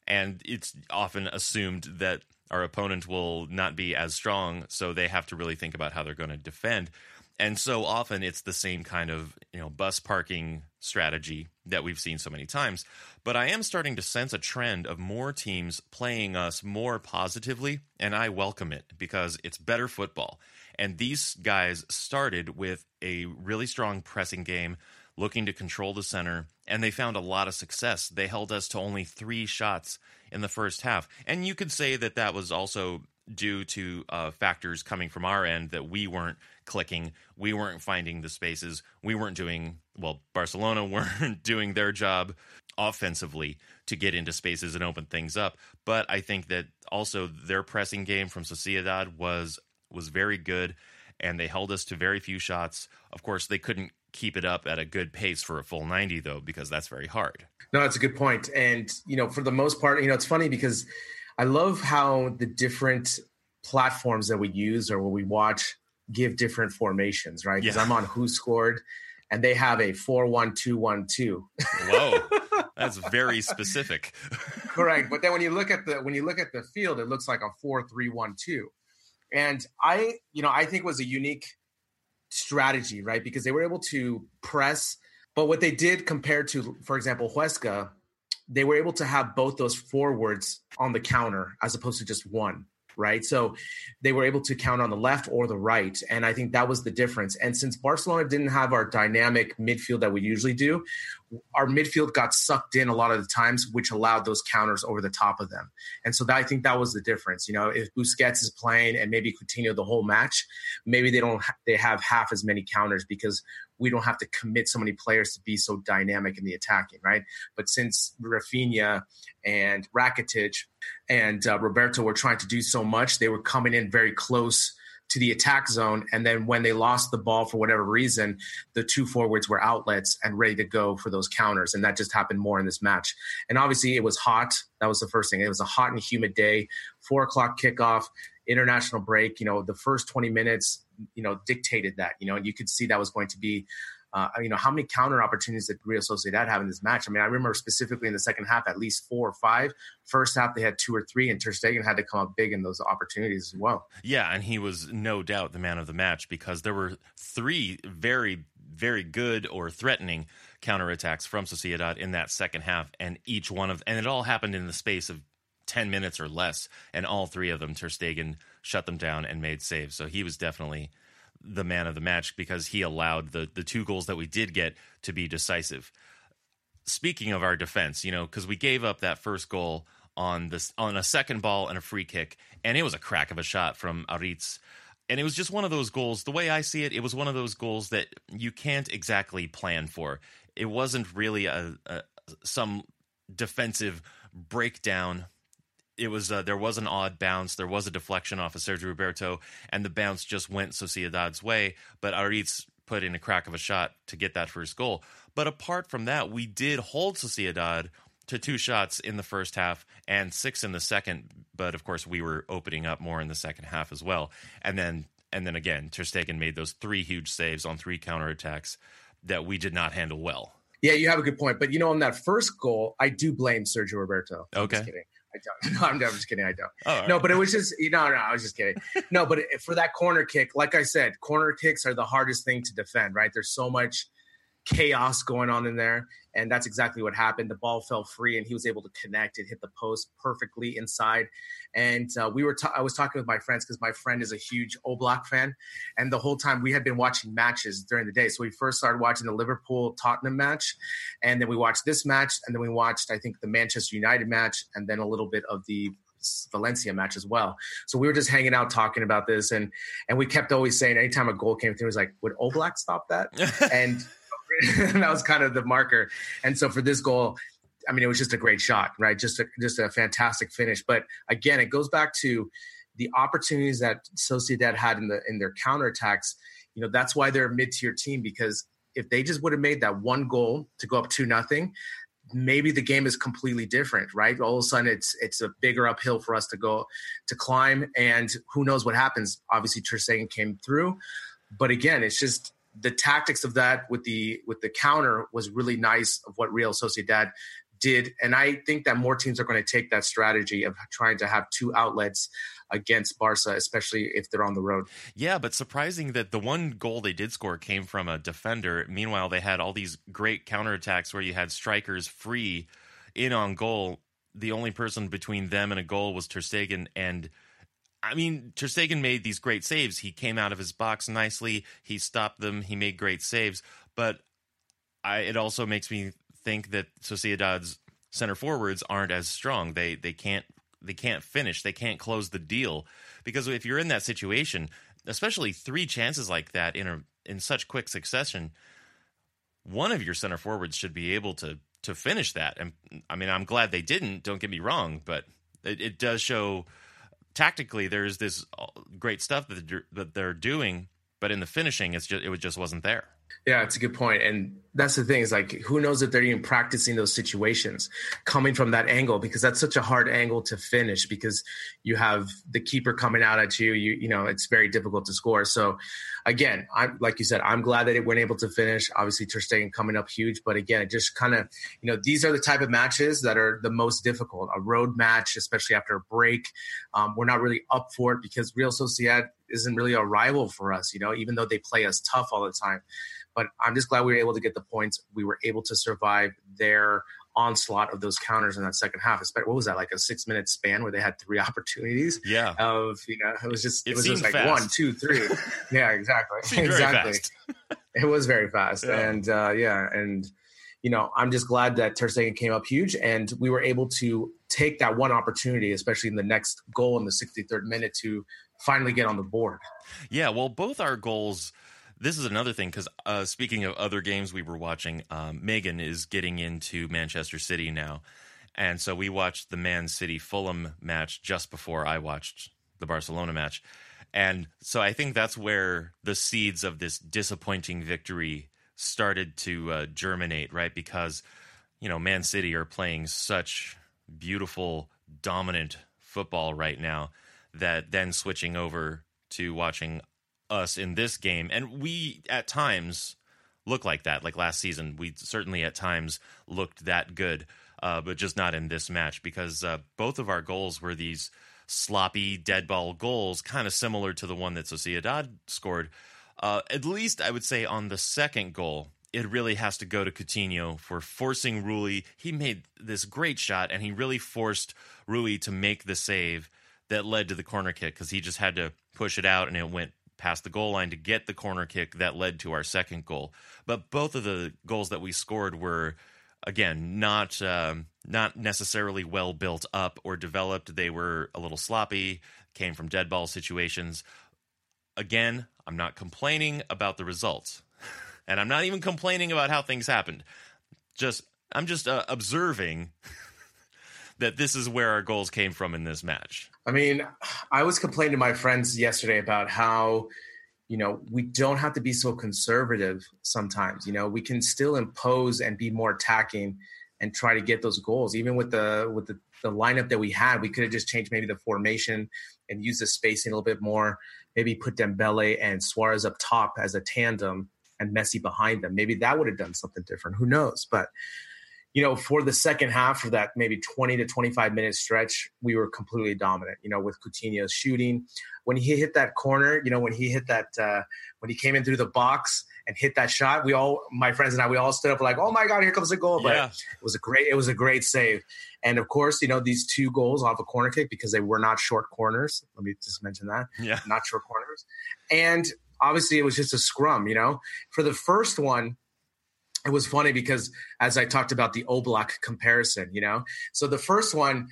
And it's often assumed that our opponent will not be as strong, so they have to really think about how they're going to defend. And so often it's the same kind of, you know, bus parking strategy that we've seen so many times. But I am starting to sense a trend of more teams playing us more positively, and I welcome it because it's better football. And these guys started with a really strong pressing game, looking to control the center, and they found a lot of success. They held us to only three shots in the first half. And you could say that that was also due to uh, factors coming from our end that we weren't clicking, we weren't finding the spaces, we weren't doing, well, Barcelona weren't doing their job offensively to get into spaces and open things up. But I think that also their pressing game from Sociedad was was very good, and they held us to very few shots. Of course, they couldn't keep it up at a good pace for a full ninety, though, because that's very hard. No, that's a good point. And, you know, for the most part, you know, it's funny because I love how the different platforms that we use or what we watch give different formations, right? Because yeah. I'm on Who Scored, and they have a four one two one two. Whoa, that's very specific. Correct, but then when you look at the when you look at the field, it looks like a four three one two, and I, you know, I think it was a unique strategy, right? Because they were able to press, but what they did compared to, for example, Huesca, they were able to have both those forwards on the counter as opposed to just one, right? So they were able to count on the left or the right. And I think that was the difference. And since Barcelona didn't have our dynamic midfield that we usually do, our midfield got sucked in a lot of the times, which allowed those counters over the top of them. And so that, I think that was the difference. You know, if Busquets is playing and maybe Coutinho the whole match, maybe they don't ha- they have half as many counters because we don't have to commit so many players to be so dynamic in the attacking, right? But since Rafinha and Rakitic and uh, Roberto were trying to do so much, they were coming in very close to the attack zone. And then when they lost the ball for whatever reason, the two forwards were outlets and ready to go for those counters. And that just happened more in this match. And obviously it was hot. That was the first thing. It was a hot and humid day, four o'clock kickoff, international break. You know, the first twenty minutes, you know, dictated that, you know, and you could see that was going to be, uh, you know, how many counter opportunities did Real Sociedad have in this match? I mean, I remember specifically in the second half, at least four or five. First half, they had two or three, and Ter Stegen had to come up big in those opportunities as well. Yeah, and he was no doubt the man of the match because there were three very, very good or threatening counterattacks from Sociedad in that second half, and each one of, and it all happened in the space of ten minutes or less, and all three of them, Ter Stegen shut them down and made saves. So he was definitely the man of the match because he allowed the, the two goals that we did get to be decisive. Speaking of our defense, you know, because we gave up that first goal on this on a second ball and a free kick, and it was a crack of a shot from Aritz. And it was just one of those goals, the way I see it, it was one of those goals that you can't exactly plan for. It wasn't really a, a some defensive breakdown. It was uh, there was an odd bounce. There was a deflection off of Sergio Roberto, and the bounce just went Sociedad's way. But Aritz put in a crack of a shot to get that first goal. But apart from that, we did hold Sociedad to two shots in the first half and six in the second. But of course, we were opening up more in the second half as well. And then and then again, Ter Stegen made those three huge saves on three counterattacks that we did not handle well. Yeah, you have a good point. But you know, on that first goal, I do blame Sergio Roberto. I'm okay. Just kidding. I don't. No, I'm just kidding. I don't. Oh, no, right. But it was just, you know, no, I was just kidding. No, but it, for that corner kick, like I said, corner kicks are the hardest thing to defend, right? There's so much chaos going on in there. And that's exactly what happened. The ball fell free and he was able to connect. It hit the post perfectly inside. And uh, we were, t- I was talking with my friends because my friend is a huge Oblak fan. And the whole time we had been watching matches during the day. So we first started watching the Liverpool Tottenham match. And then we watched this match. And then we watched, I think, the Manchester United match. And then a little bit of the Valencia match as well. So we were just hanging out talking about this. And, and we kept always saying, anytime a goal came through, it was like, would Oblak stop that? And that was kind of the marker. And so for this goal, I mean, it was just a great shot, right? Just a, just a fantastic finish. But again, it goes back to the opportunities that Sociedad had in the in their counterattacks. You know, that's why they're a mid-tier team, because if they just would have made that one goal to go up two nothing, maybe the game is completely different, right? All of a sudden, it's it's a bigger uphill for us to go to climb, and who knows what happens. Obviously, Ter Stegen came through. But again, it's just the tactics of that with the with the counter was really nice of what Real Sociedad did. And I think that more teams are going to take that strategy of trying to have two outlets against Barca, especially if they're on the road. Yeah, but surprising that the one goal they did score came from a defender. Meanwhile, they had all these great counterattacks where you had strikers free in on goal. The only person between them and a goal was Ter Stegen. And I mean, Ter Stegen made these great saves. He came out of his box nicely. He stopped them. He made great saves. But I, it also makes me think that Sociedad's center forwards aren't as strong. They they can't they can't finish. They can't close the deal, because if you're in that situation, especially three chances like that in a, in such quick succession, one of your center forwards should be able to to finish that. And I mean, I'm glad they didn't. Don't get me wrong, but it, it does show. Tactically, there's this great stuff that they're doing, but in the finishing, it's just it just wasn't there. Yeah, it's a good point. And that's the thing is, like, who knows if they're even practicing those situations coming from that angle, because that's such a hard angle to finish, because you have the keeper coming out at you. You, you know, it's very difficult to score. So again, I'm like you said, I'm glad that it weren't able to finish. Obviously, Ter Stegen coming up huge. But again, it just kind of, you know, these are the type of matches that are the most difficult. A road match, especially after a break. Um, we're not really up for it because Real Sociedad isn't really a rival for us, you know, even though they play us tough all the time. But I'm just glad we were able to get the points. We were able to survive their onslaught of those counters in that second half. What was that, like a six-minute span where they had three opportunities? Yeah. Of, you know, it was just it, it was just like fast. One, two, three. Yeah, exactly. It exactly. It was very fast. Yeah. And, uh, yeah, and, you know, I'm just glad that Ter Stegen came up huge and we were able to take that one opportunity, especially in the next goal in the sixty-third minute, to finally get on the board. Yeah, well, both our goals – this is another thing, because uh, speaking of other games we were watching, um, Megan is getting into Manchester City now. And so we watched the Man City-Fulham match just before I watched the Barcelona match. And so I think that's where the seeds of this disappointing victory started to uh, germinate, right? Because, you know, Man City are playing such beautiful, dominant football right now that then switching over to watching us in this game, and we at times look like that. Like last season, we certainly at times looked that good, uh, but just not in this match, because uh, both of our goals were these sloppy dead ball goals, kind of similar to the one that Sociedad scored. Uh, at least I would say on the second goal, it really has to go to Coutinho for forcing Rui. He made this great shot, and he really forced Rui to make the save that led to the corner kick, because he just had to push it out, and it went past the goal line to get the corner kick that led to our second goal. But both of the goals that we scored were, again, not um, not necessarily well built up or developed. They were a little sloppy, came from dead ball situations. Again, I'm not complaining about the results. And I'm not even complaining about how things happened. Just I'm just uh, observing that this is where our goals came from in this match. I mean, I was complaining to my friends yesterday about how, you know, we don't have to be so conservative sometimes. You know, we can still impose and be more attacking and try to get those goals. Even with the with the, the lineup that we had, we could have just changed maybe the formation and used the spacing a little bit more. Maybe put Dembele and Suarez up top as a tandem and Messi behind them. Maybe that would have done something different. Who knows? But you know, for the second half, for that maybe twenty to twenty-five minute stretch, we were completely dominant, you know, with Coutinho's shooting. When he hit that corner, you know, when he hit that, uh, when he came in through the box and hit that shot, we all, my friends and I, we all stood up like, oh my God, here comes the goal. But yeah. it was a great, it was a great save. And of course, you know, these two goals off a corner kick because they were not short corners. Let me just mention that. Yeah. Not short corners. And obviously it was just a scrum, you know, for the first one. It was funny because as I talked about the Oblak comparison, you know, so the first one,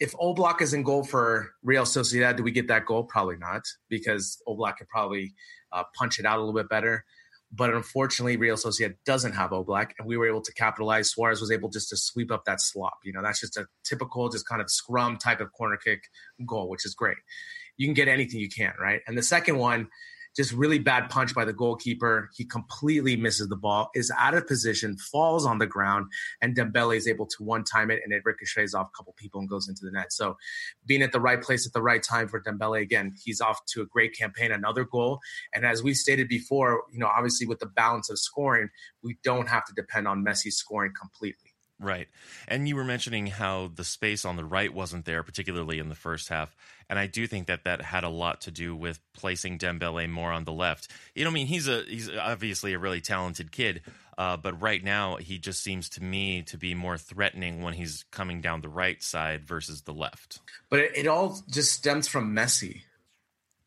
if Oblak is in goal for Real Sociedad, do we get that goal? Probably not, because Oblak could probably uh, punch it out a little bit better. But unfortunately, Real Sociedad doesn't have Oblak, and we were able to capitalize. Suarez was able just to sweep up that slop. You know, that's just a typical, just kind of scrum type of corner kick goal, which is great. You can get anything you can, right? And the second one, just really bad punch by the goalkeeper. He completely misses the ball, is out of position, falls on the ground, and Dembele is able to one-time it, and it ricochets off a couple people and goes into the net. So being at the right place at the right time for Dembele, again, he's off to a great campaign, another goal. And as we stated before, you know, obviously with the balance of scoring, we don't have to depend on Messi scoring completely. Right. And you were mentioning how the space on the right wasn't there, particularly in the first half. And I do think that that had a lot to do with placing Dembele more on the left. You know, I mean, he's a he's obviously a really talented kid, uh, but right now he just seems to me to be more threatening when he's coming down the right side versus the left. But it, it all just stems from Messi.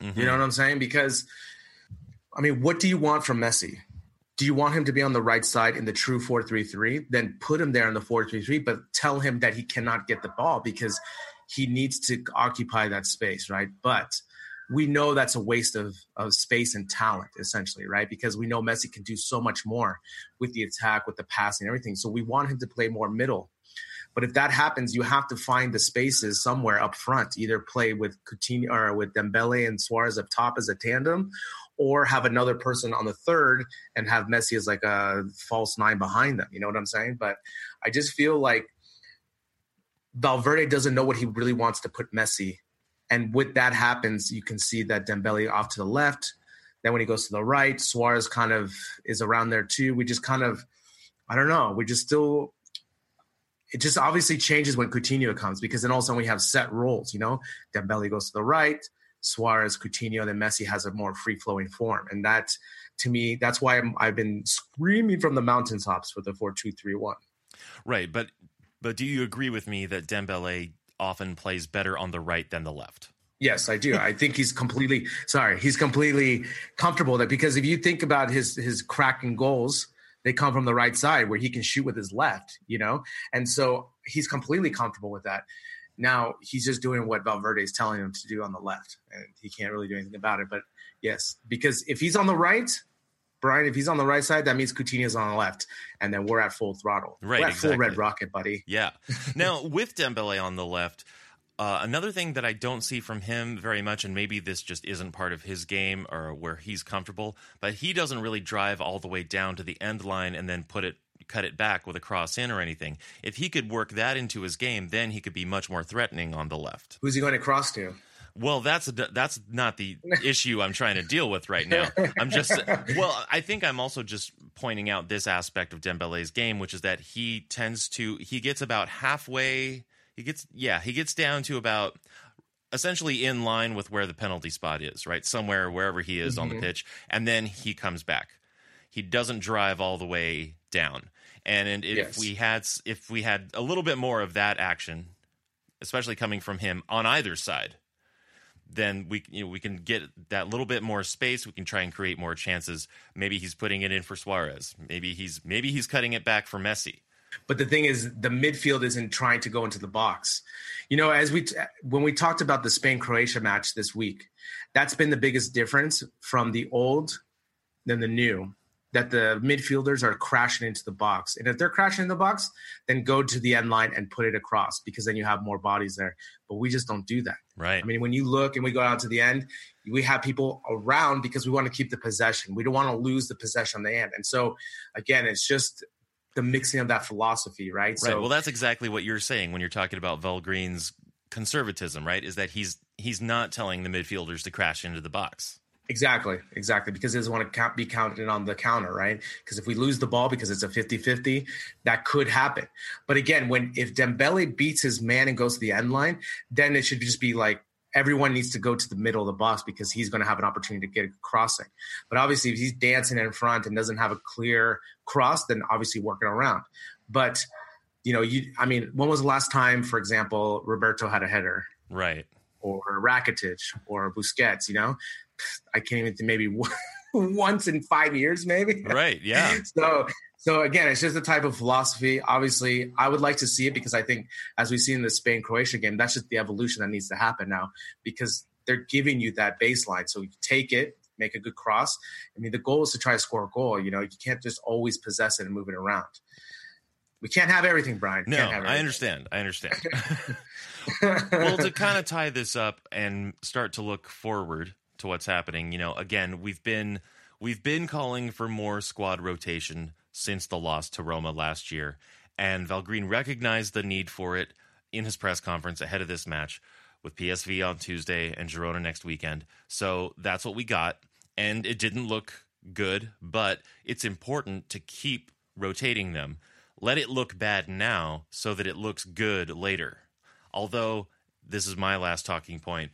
Mm-hmm. You know what I'm saying? Because, I mean, what do you want from Messi? Do you want him to be on the right side in the true four three three? Then put him there in the four three three, but tell him that he cannot get the ball because he needs to occupy that space, right? But we know that's a waste of, of space and talent, essentially, right? Because we know Messi can do so much more with the attack, with the passing, and everything. So we want him to play more middle. But if that happens, you have to find the spaces somewhere up front, either play with Coutinho or with Dembele and Suarez up top as a tandem, or have another person on the third and have Messi as like a false nine behind them. You know what I'm saying? But I just feel like Valverde doesn't know what he really wants to put Messi. And with that happens, you can see that Dembele off to the left. Then when he goes to the right, Suarez kind of is around there too. We just kind of, I don't know, we just still... It just obviously changes when Coutinho comes because then all of a sudden we have set roles, you know? Dembele goes to the right, Suarez, Coutinho, then Messi has a more free-flowing form. And that, to me, that's why I'm, I've been screaming from the mountaintops for the four two three one. Right, but but do you agree with me that Dembele often plays better on the right than the left? Yes, I do. I think he's completely – sorry, he's completely comfortable that because if you think about his his cracking goals – they come from the right side where he can shoot with his left, you know? And so he's completely comfortable with that. Now he's just doing what Valverde is telling him to do on the left, and he can't really do anything about it. But yes, because if he's on the right, Brian, if he's on the right side, that means Coutinho's on the left, and then we're at full throttle. Right, we're at exactly. Full red rocket, buddy. Yeah. Now with Dembele on the left, Uh, another thing that I don't see from him very much, and maybe this just isn't part of his game or where he's comfortable, but he doesn't really drive all the way down to the end line and then put it, cut it back with a cross in or anything. If he could work that into his game, then he could be much more threatening on the left. Who's he going to cross to? Well, that's a, that's not the issue I'm trying to deal with right now. I'm just well, I think I'm also just pointing out this aspect of Dembele's game, which is that he tends to he gets about halfway. He gets, yeah, he gets down to about essentially in line with where the penalty spot is, right? Somewhere, wherever he is mm-hmm. on the pitch. And then he comes back. He doesn't drive all the way down. And, and if yes. we had, if we had a little bit more of that action, especially coming from him on either side, then we you know, we can get that little bit more space. We can try and create more chances. Maybe he's putting it in for Suarez. Maybe he's maybe he's cutting it back for Messi. But the thing is, the midfield isn't trying to go into the box. You know, as we t- when we talked about the Spain-Croatia match this week, that's been the biggest difference from the old than the new, that the midfielders are crashing into the box. And if they're crashing in the box, then go to the end line and put it across because then you have more bodies there. But we just don't do that. Right. I mean, when you look and we go out to the end, we have people around because we want to keep the possession. We don't want to lose the possession on the end. And so, again, it's just – the mixing of that philosophy, right? Right. So, well, that's exactly what you're saying when you're talking about Val Green's conservatism, right? Is that he's he's not telling the midfielders to crash into the box. Exactly, exactly, because he doesn't want to be counted on the counter, right? Because if we lose the ball because it's a fifty-fifty, that could happen. But again, when if Dembele beats his man and goes to the end line, then it should just be like, everyone needs to go to the middle of the box because he's going to have an opportunity to get a crossing. But obviously, if he's dancing in front and doesn't have a clear cross, then obviously working around. But, you know, you I mean, when was the last time, for example, Roberto had a header? Right. Or Rakitic or Busquets, you know? I can't even think, maybe once in five years, maybe. Right, yeah. So... So, again, it's just the type of philosophy. Obviously, I would like to see it because I think, as we've seen in the Spain-Croatia game, that's just the evolution that needs to happen now because they're giving you that baseline. So you take it, make a good cross. I mean, the goal is to try to score a goal. You know, you can't just always possess it and move it around. We can't have everything, Brian. We no, can't have everything. I understand. I understand. Well, to kind of tie this up and start to look forward to what's happening, you know, again, we've been we've been calling for more squad rotation since the loss to Roma last year. And Val Green recognized the need for it in his press conference ahead of this match with P S V on Tuesday and Girona next weekend. So that's what we got. And it didn't look good, but it's important to keep rotating them. Let it look bad now so that it looks good later. Although, this is my last talking point,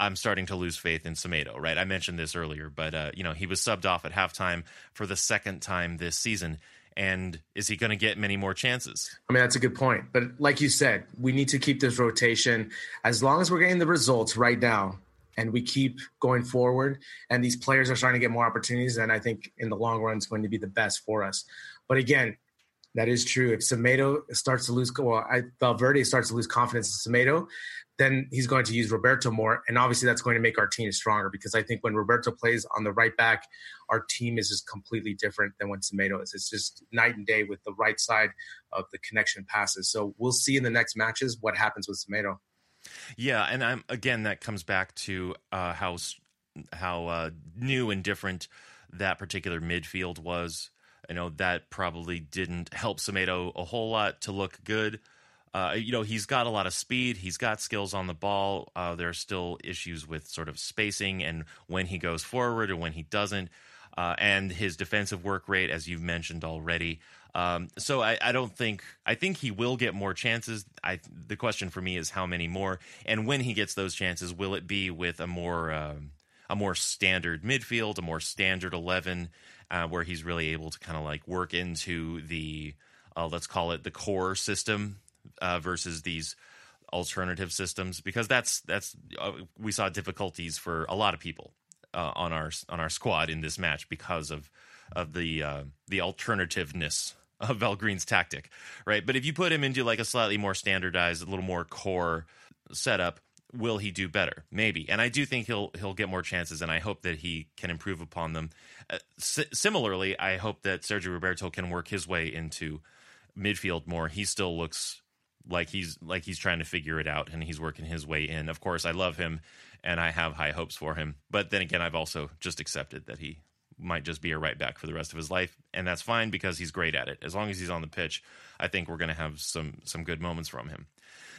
I'm starting to lose faith in Semedo, right? I mentioned this earlier, but, uh, you know, he was subbed off at halftime for the second time this season. And is he going to get many more chances? I mean, that's a good point. But like you said, we need to keep this rotation. As long as we're getting the results right now and we keep going forward and these players are starting to get more opportunities, then I think in the long run it's going to be the best for us. But again, that is true. If Semedo starts to lose – well, I, Valverde starts to lose confidence in Semedo – then he's going to use Roberto more. And obviously that's going to make our team stronger because I think when Roberto plays on the right back, our team is just completely different than when Semedo is. It's just night and day with the right side of the connection passes. So we'll see in the next matches what happens with Semedo. Yeah, and I'm again, that comes back to uh, how, how uh, new and different that particular midfield was. I know that probably didn't help Semedo a whole lot to look good. Uh, you know, he's got a lot of speed. He's got skills on the ball. Uh, there are still issues with sort of spacing and when he goes forward and when he doesn't, uh, and his defensive work rate, as you've mentioned already. Um, so I, I don't think I think he will get more chances. I, the question for me is how many more, and when he gets those chances, will it be with a more um, a more standard midfield, a more standard eleven, uh, where he's really able to kind of like work into the uh, let's call it the core system. Uh, versus these alternative systems, because that's that's uh, we saw difficulties for a lot of people uh, on our on our squad in this match because of of the uh, the alternativeness of Val Green's tactic, right? But if you put him into like a slightly more standardized, a little more core setup, will he do better? Maybe, and I do think he'll he'll get more chances, and I hope that he can improve upon them. Uh, si- similarly, I hope that Sergio Roberto can work his way into midfield more. He still looks like he's like he's trying to figure it out and he's working his way in. Of course, I love him and I have high hopes for him. But then again, I've also just accepted that he might just be a right back for the rest of his life. And that's fine because he's great at it. As long as he's on the pitch, I think we're going to have some some good moments from him.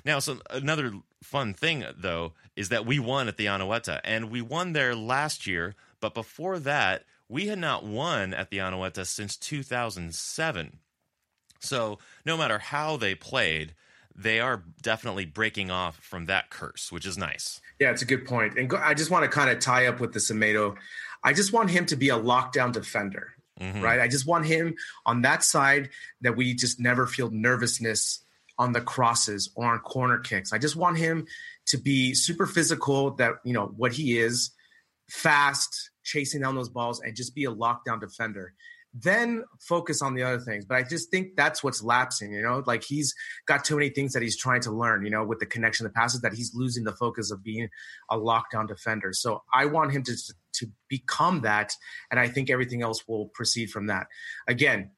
Now, so another fun thing, though, is that we won at the Anoeta. And we won there last year. But before that, we had not won at the Anoeta since two thousand seven. So no matter how they played, they are definitely breaking off from that curse, which is nice. Yeah, it's a good point. And go, I just want to kind of tie up with the Semedo. I just want him to be a lockdown defender, mm-hmm. right? I just want him on that side that we just never feel nervousness on the crosses or on corner kicks. I just want him to be super physical, that, you know, what he is, fast, chasing down those balls, and just be a lockdown defender. Then focus on the other things. But I just think that's what's lapsing, you know, like he's got too many things that he's trying to learn, you know, with the connection of the passes that he's losing the focus of being a lockdown defender. So I want him to, to become that. And I think everything else will proceed from that. Again,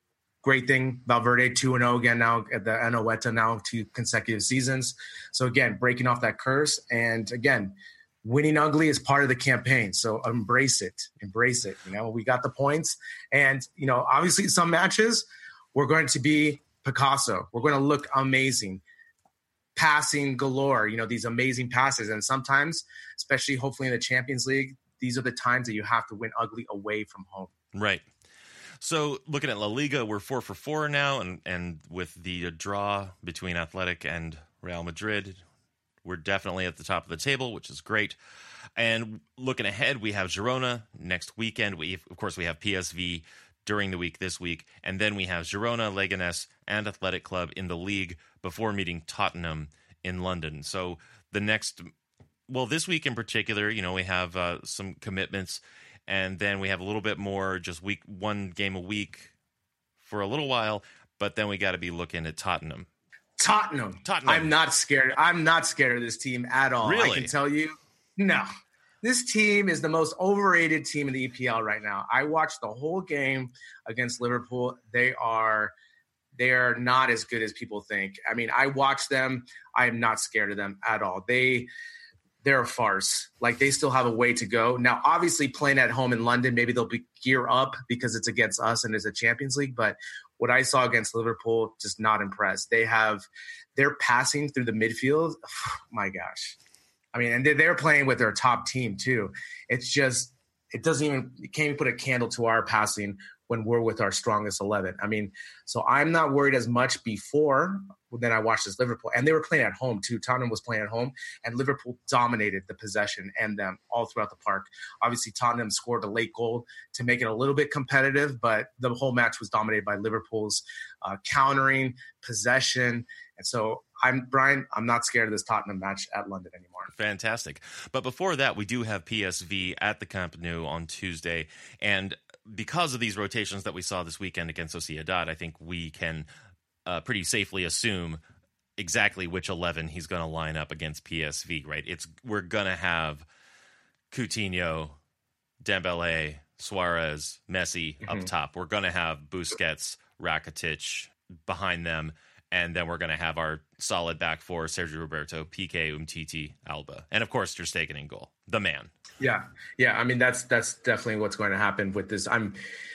great thing. Valverde two and oh again now at the Anoeta, now two consecutive seasons. So again, breaking off that curse. And again, winning ugly is part of the campaign, so embrace it. Embrace it. You know, we got the points. And, you know, obviously some matches, we're going to be Picasso. We're going to look amazing. Passing galore, you know, these amazing passes. And sometimes, especially hopefully in the Champions League, these are the times that you have to win ugly away from home. Right. So looking at La Liga, we're four for four now. And, and with the draw between Athletic and Real Madrid, We're definitely at the top of the table, which is great. And looking ahead, we have Girona next weekend. We, of course, we have P S V during the week this week. And then we have Girona, Leganés, and Athletic Club in the league before meeting Tottenham in London. So the next, well, this week in particular, you know, we have uh, some commitments. And then we have a little bit more, just week one game a week for a little while. But then we got to be looking at Tottenham. Tottenham. Tottenham. I'm not scared. I'm not scared of this team at all. Really? I can tell you. No, this team is the most overrated team in the E P L right now. I watched the whole game against Liverpool. They are they are not as good as people think. I mean, I watched them. I am not scared of them at all. They they're a farce. Like, they still have a way to go. Now, obviously, playing at home in London, maybe they'll be gear up because it's against us and it's a Champions League. But what I saw against Liverpool, just not impressed. They have they're passing through the midfield. Oh, my gosh. I mean, and they're playing with their top team, too. It's just, it doesn't even, you can't even put a candle to our passing when we're with our strongest eleven. I mean, so I'm not worried as much before than I watched this Liverpool. And they were playing at home, too. Tottenham was playing at home, and Liverpool dominated the possession and them all throughout the park. Obviously, Tottenham scored a late goal to make it a little bit competitive, but the whole match was dominated by Liverpool's uh, countering, possession. And so, I'm Brian, I'm not scared of this Tottenham match at London anymore. Fantastic. But before that, we do have P S V at the Camp Nou on Tuesday. And because of these rotations that we saw this weekend against Sociedad, I think we can uh, pretty safely assume exactly which eleven he's going to line up against P S V, right? It's we're going to have Coutinho, Dembele, Suarez, Messi mm-hmm. up top. We're going to have Busquets, Rakitic behind them. And then we're going to have our solid back four, Sergio Roberto, Piqué, Umtiti, Alba. And, of course, Ter Stegen in goal, the man. Yeah, yeah. I mean, that's that's definitely what's going to happen with this. I'm.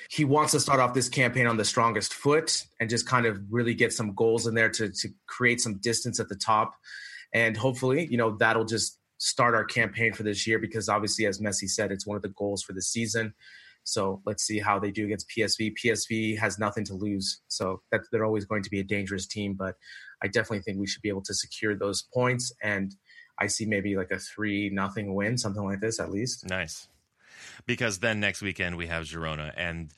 He wants to start off this campaign on the strongest foot and just kind of really get some goals in there to, to create some distance at the top. And hopefully, you know, that'll just start our campaign for this year because, obviously, as Messi said, it's one of the goals for the season. So let's see how they do against P S V. P S V has nothing to lose, so that they're always going to be a dangerous team. But I definitely think we should be able to secure those points. And I see maybe like a three nothing win, something like this at least. Nice, because then next weekend we have Girona, and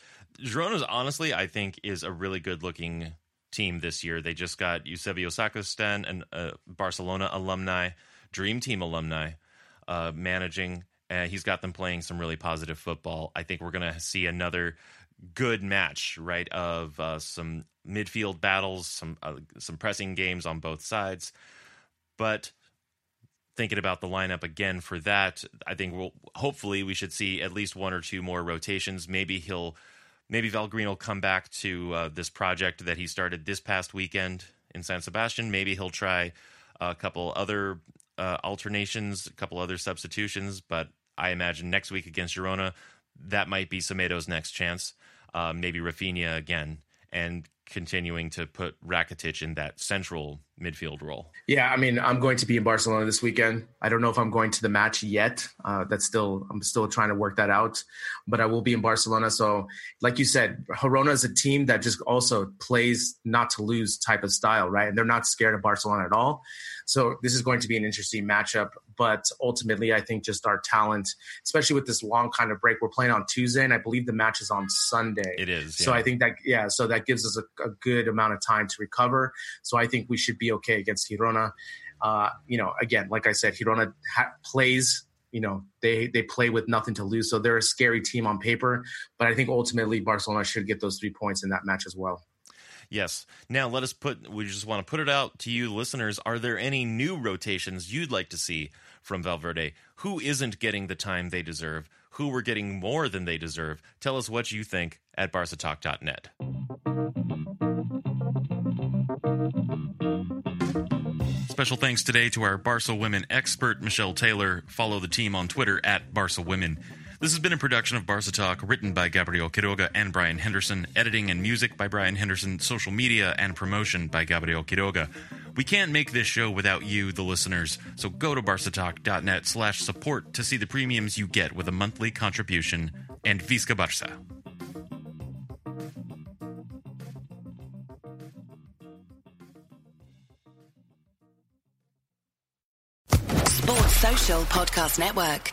Girona's honestly, I think, is a really good looking team this year. They just got Eusebio Sacristán, and uh, Barcelona alumni, Dream Team alumni, uh, managing. Uh, he's got them playing some really positive football. I think we're going to see another good match, right, of uh, some midfield battles, some uh, some pressing games on both sides. But thinking about the lineup again for that, I think we'll hopefully we should see at least one or two more rotations. Maybe he'll, maybe Val Green will come back to uh, this project that he started this past weekend in San Sebastian. Maybe he'll try a couple other. Uh, alternations, a couple other substitutions, but I imagine next week against Girona, that might be Semedo's next chance. Uh, maybe Rafinha again, and continuing to put Rakitic in that central midfield role. Yeah, I mean, I'm going to be in Barcelona this weekend. I don't know if I'm going to the match yet. Uh, that's still, I'm still trying to work that out, but I will be in Barcelona. So like you said, Girona is a team that just also plays not to lose type of style, right? And they're not scared of Barcelona at all. So this is going to be an interesting matchup, but ultimately I think just our talent, especially with this long kind of break, we're playing on Tuesday and I believe the match is on Sunday. It is. Yeah. So I think that, yeah, so that gives us a, a good amount of time to recover. So I think we should be okay against Girona. Uh, you know, again, like I said, Girona ha- plays, you know, they, they play with nothing to lose. So they're a scary team on paper, but I think ultimately Barcelona should get those three points in that match as well. Yes. Now let us put, we just want to put it out to you listeners. Are there any new rotations you'd like to see from Valverde? Who isn't getting the time they deserve? Who we're getting more than they deserve? Tell us what you think at barca talk dot net. Special thanks today to our Barca Women expert, Michelle Taylor. Follow the team on Twitter at Barca Women. This has been a production of Barca Talk, written by Gabriel Quiroga and Brian Henderson, editing and music by Brian Henderson, social media and promotion by Gabriel Quiroga. We can't make this show without you, the listeners, so go to barca talk dot net slash support to see the premiums you get with a monthly contribution. And Visca Barca! Social Podcast Network.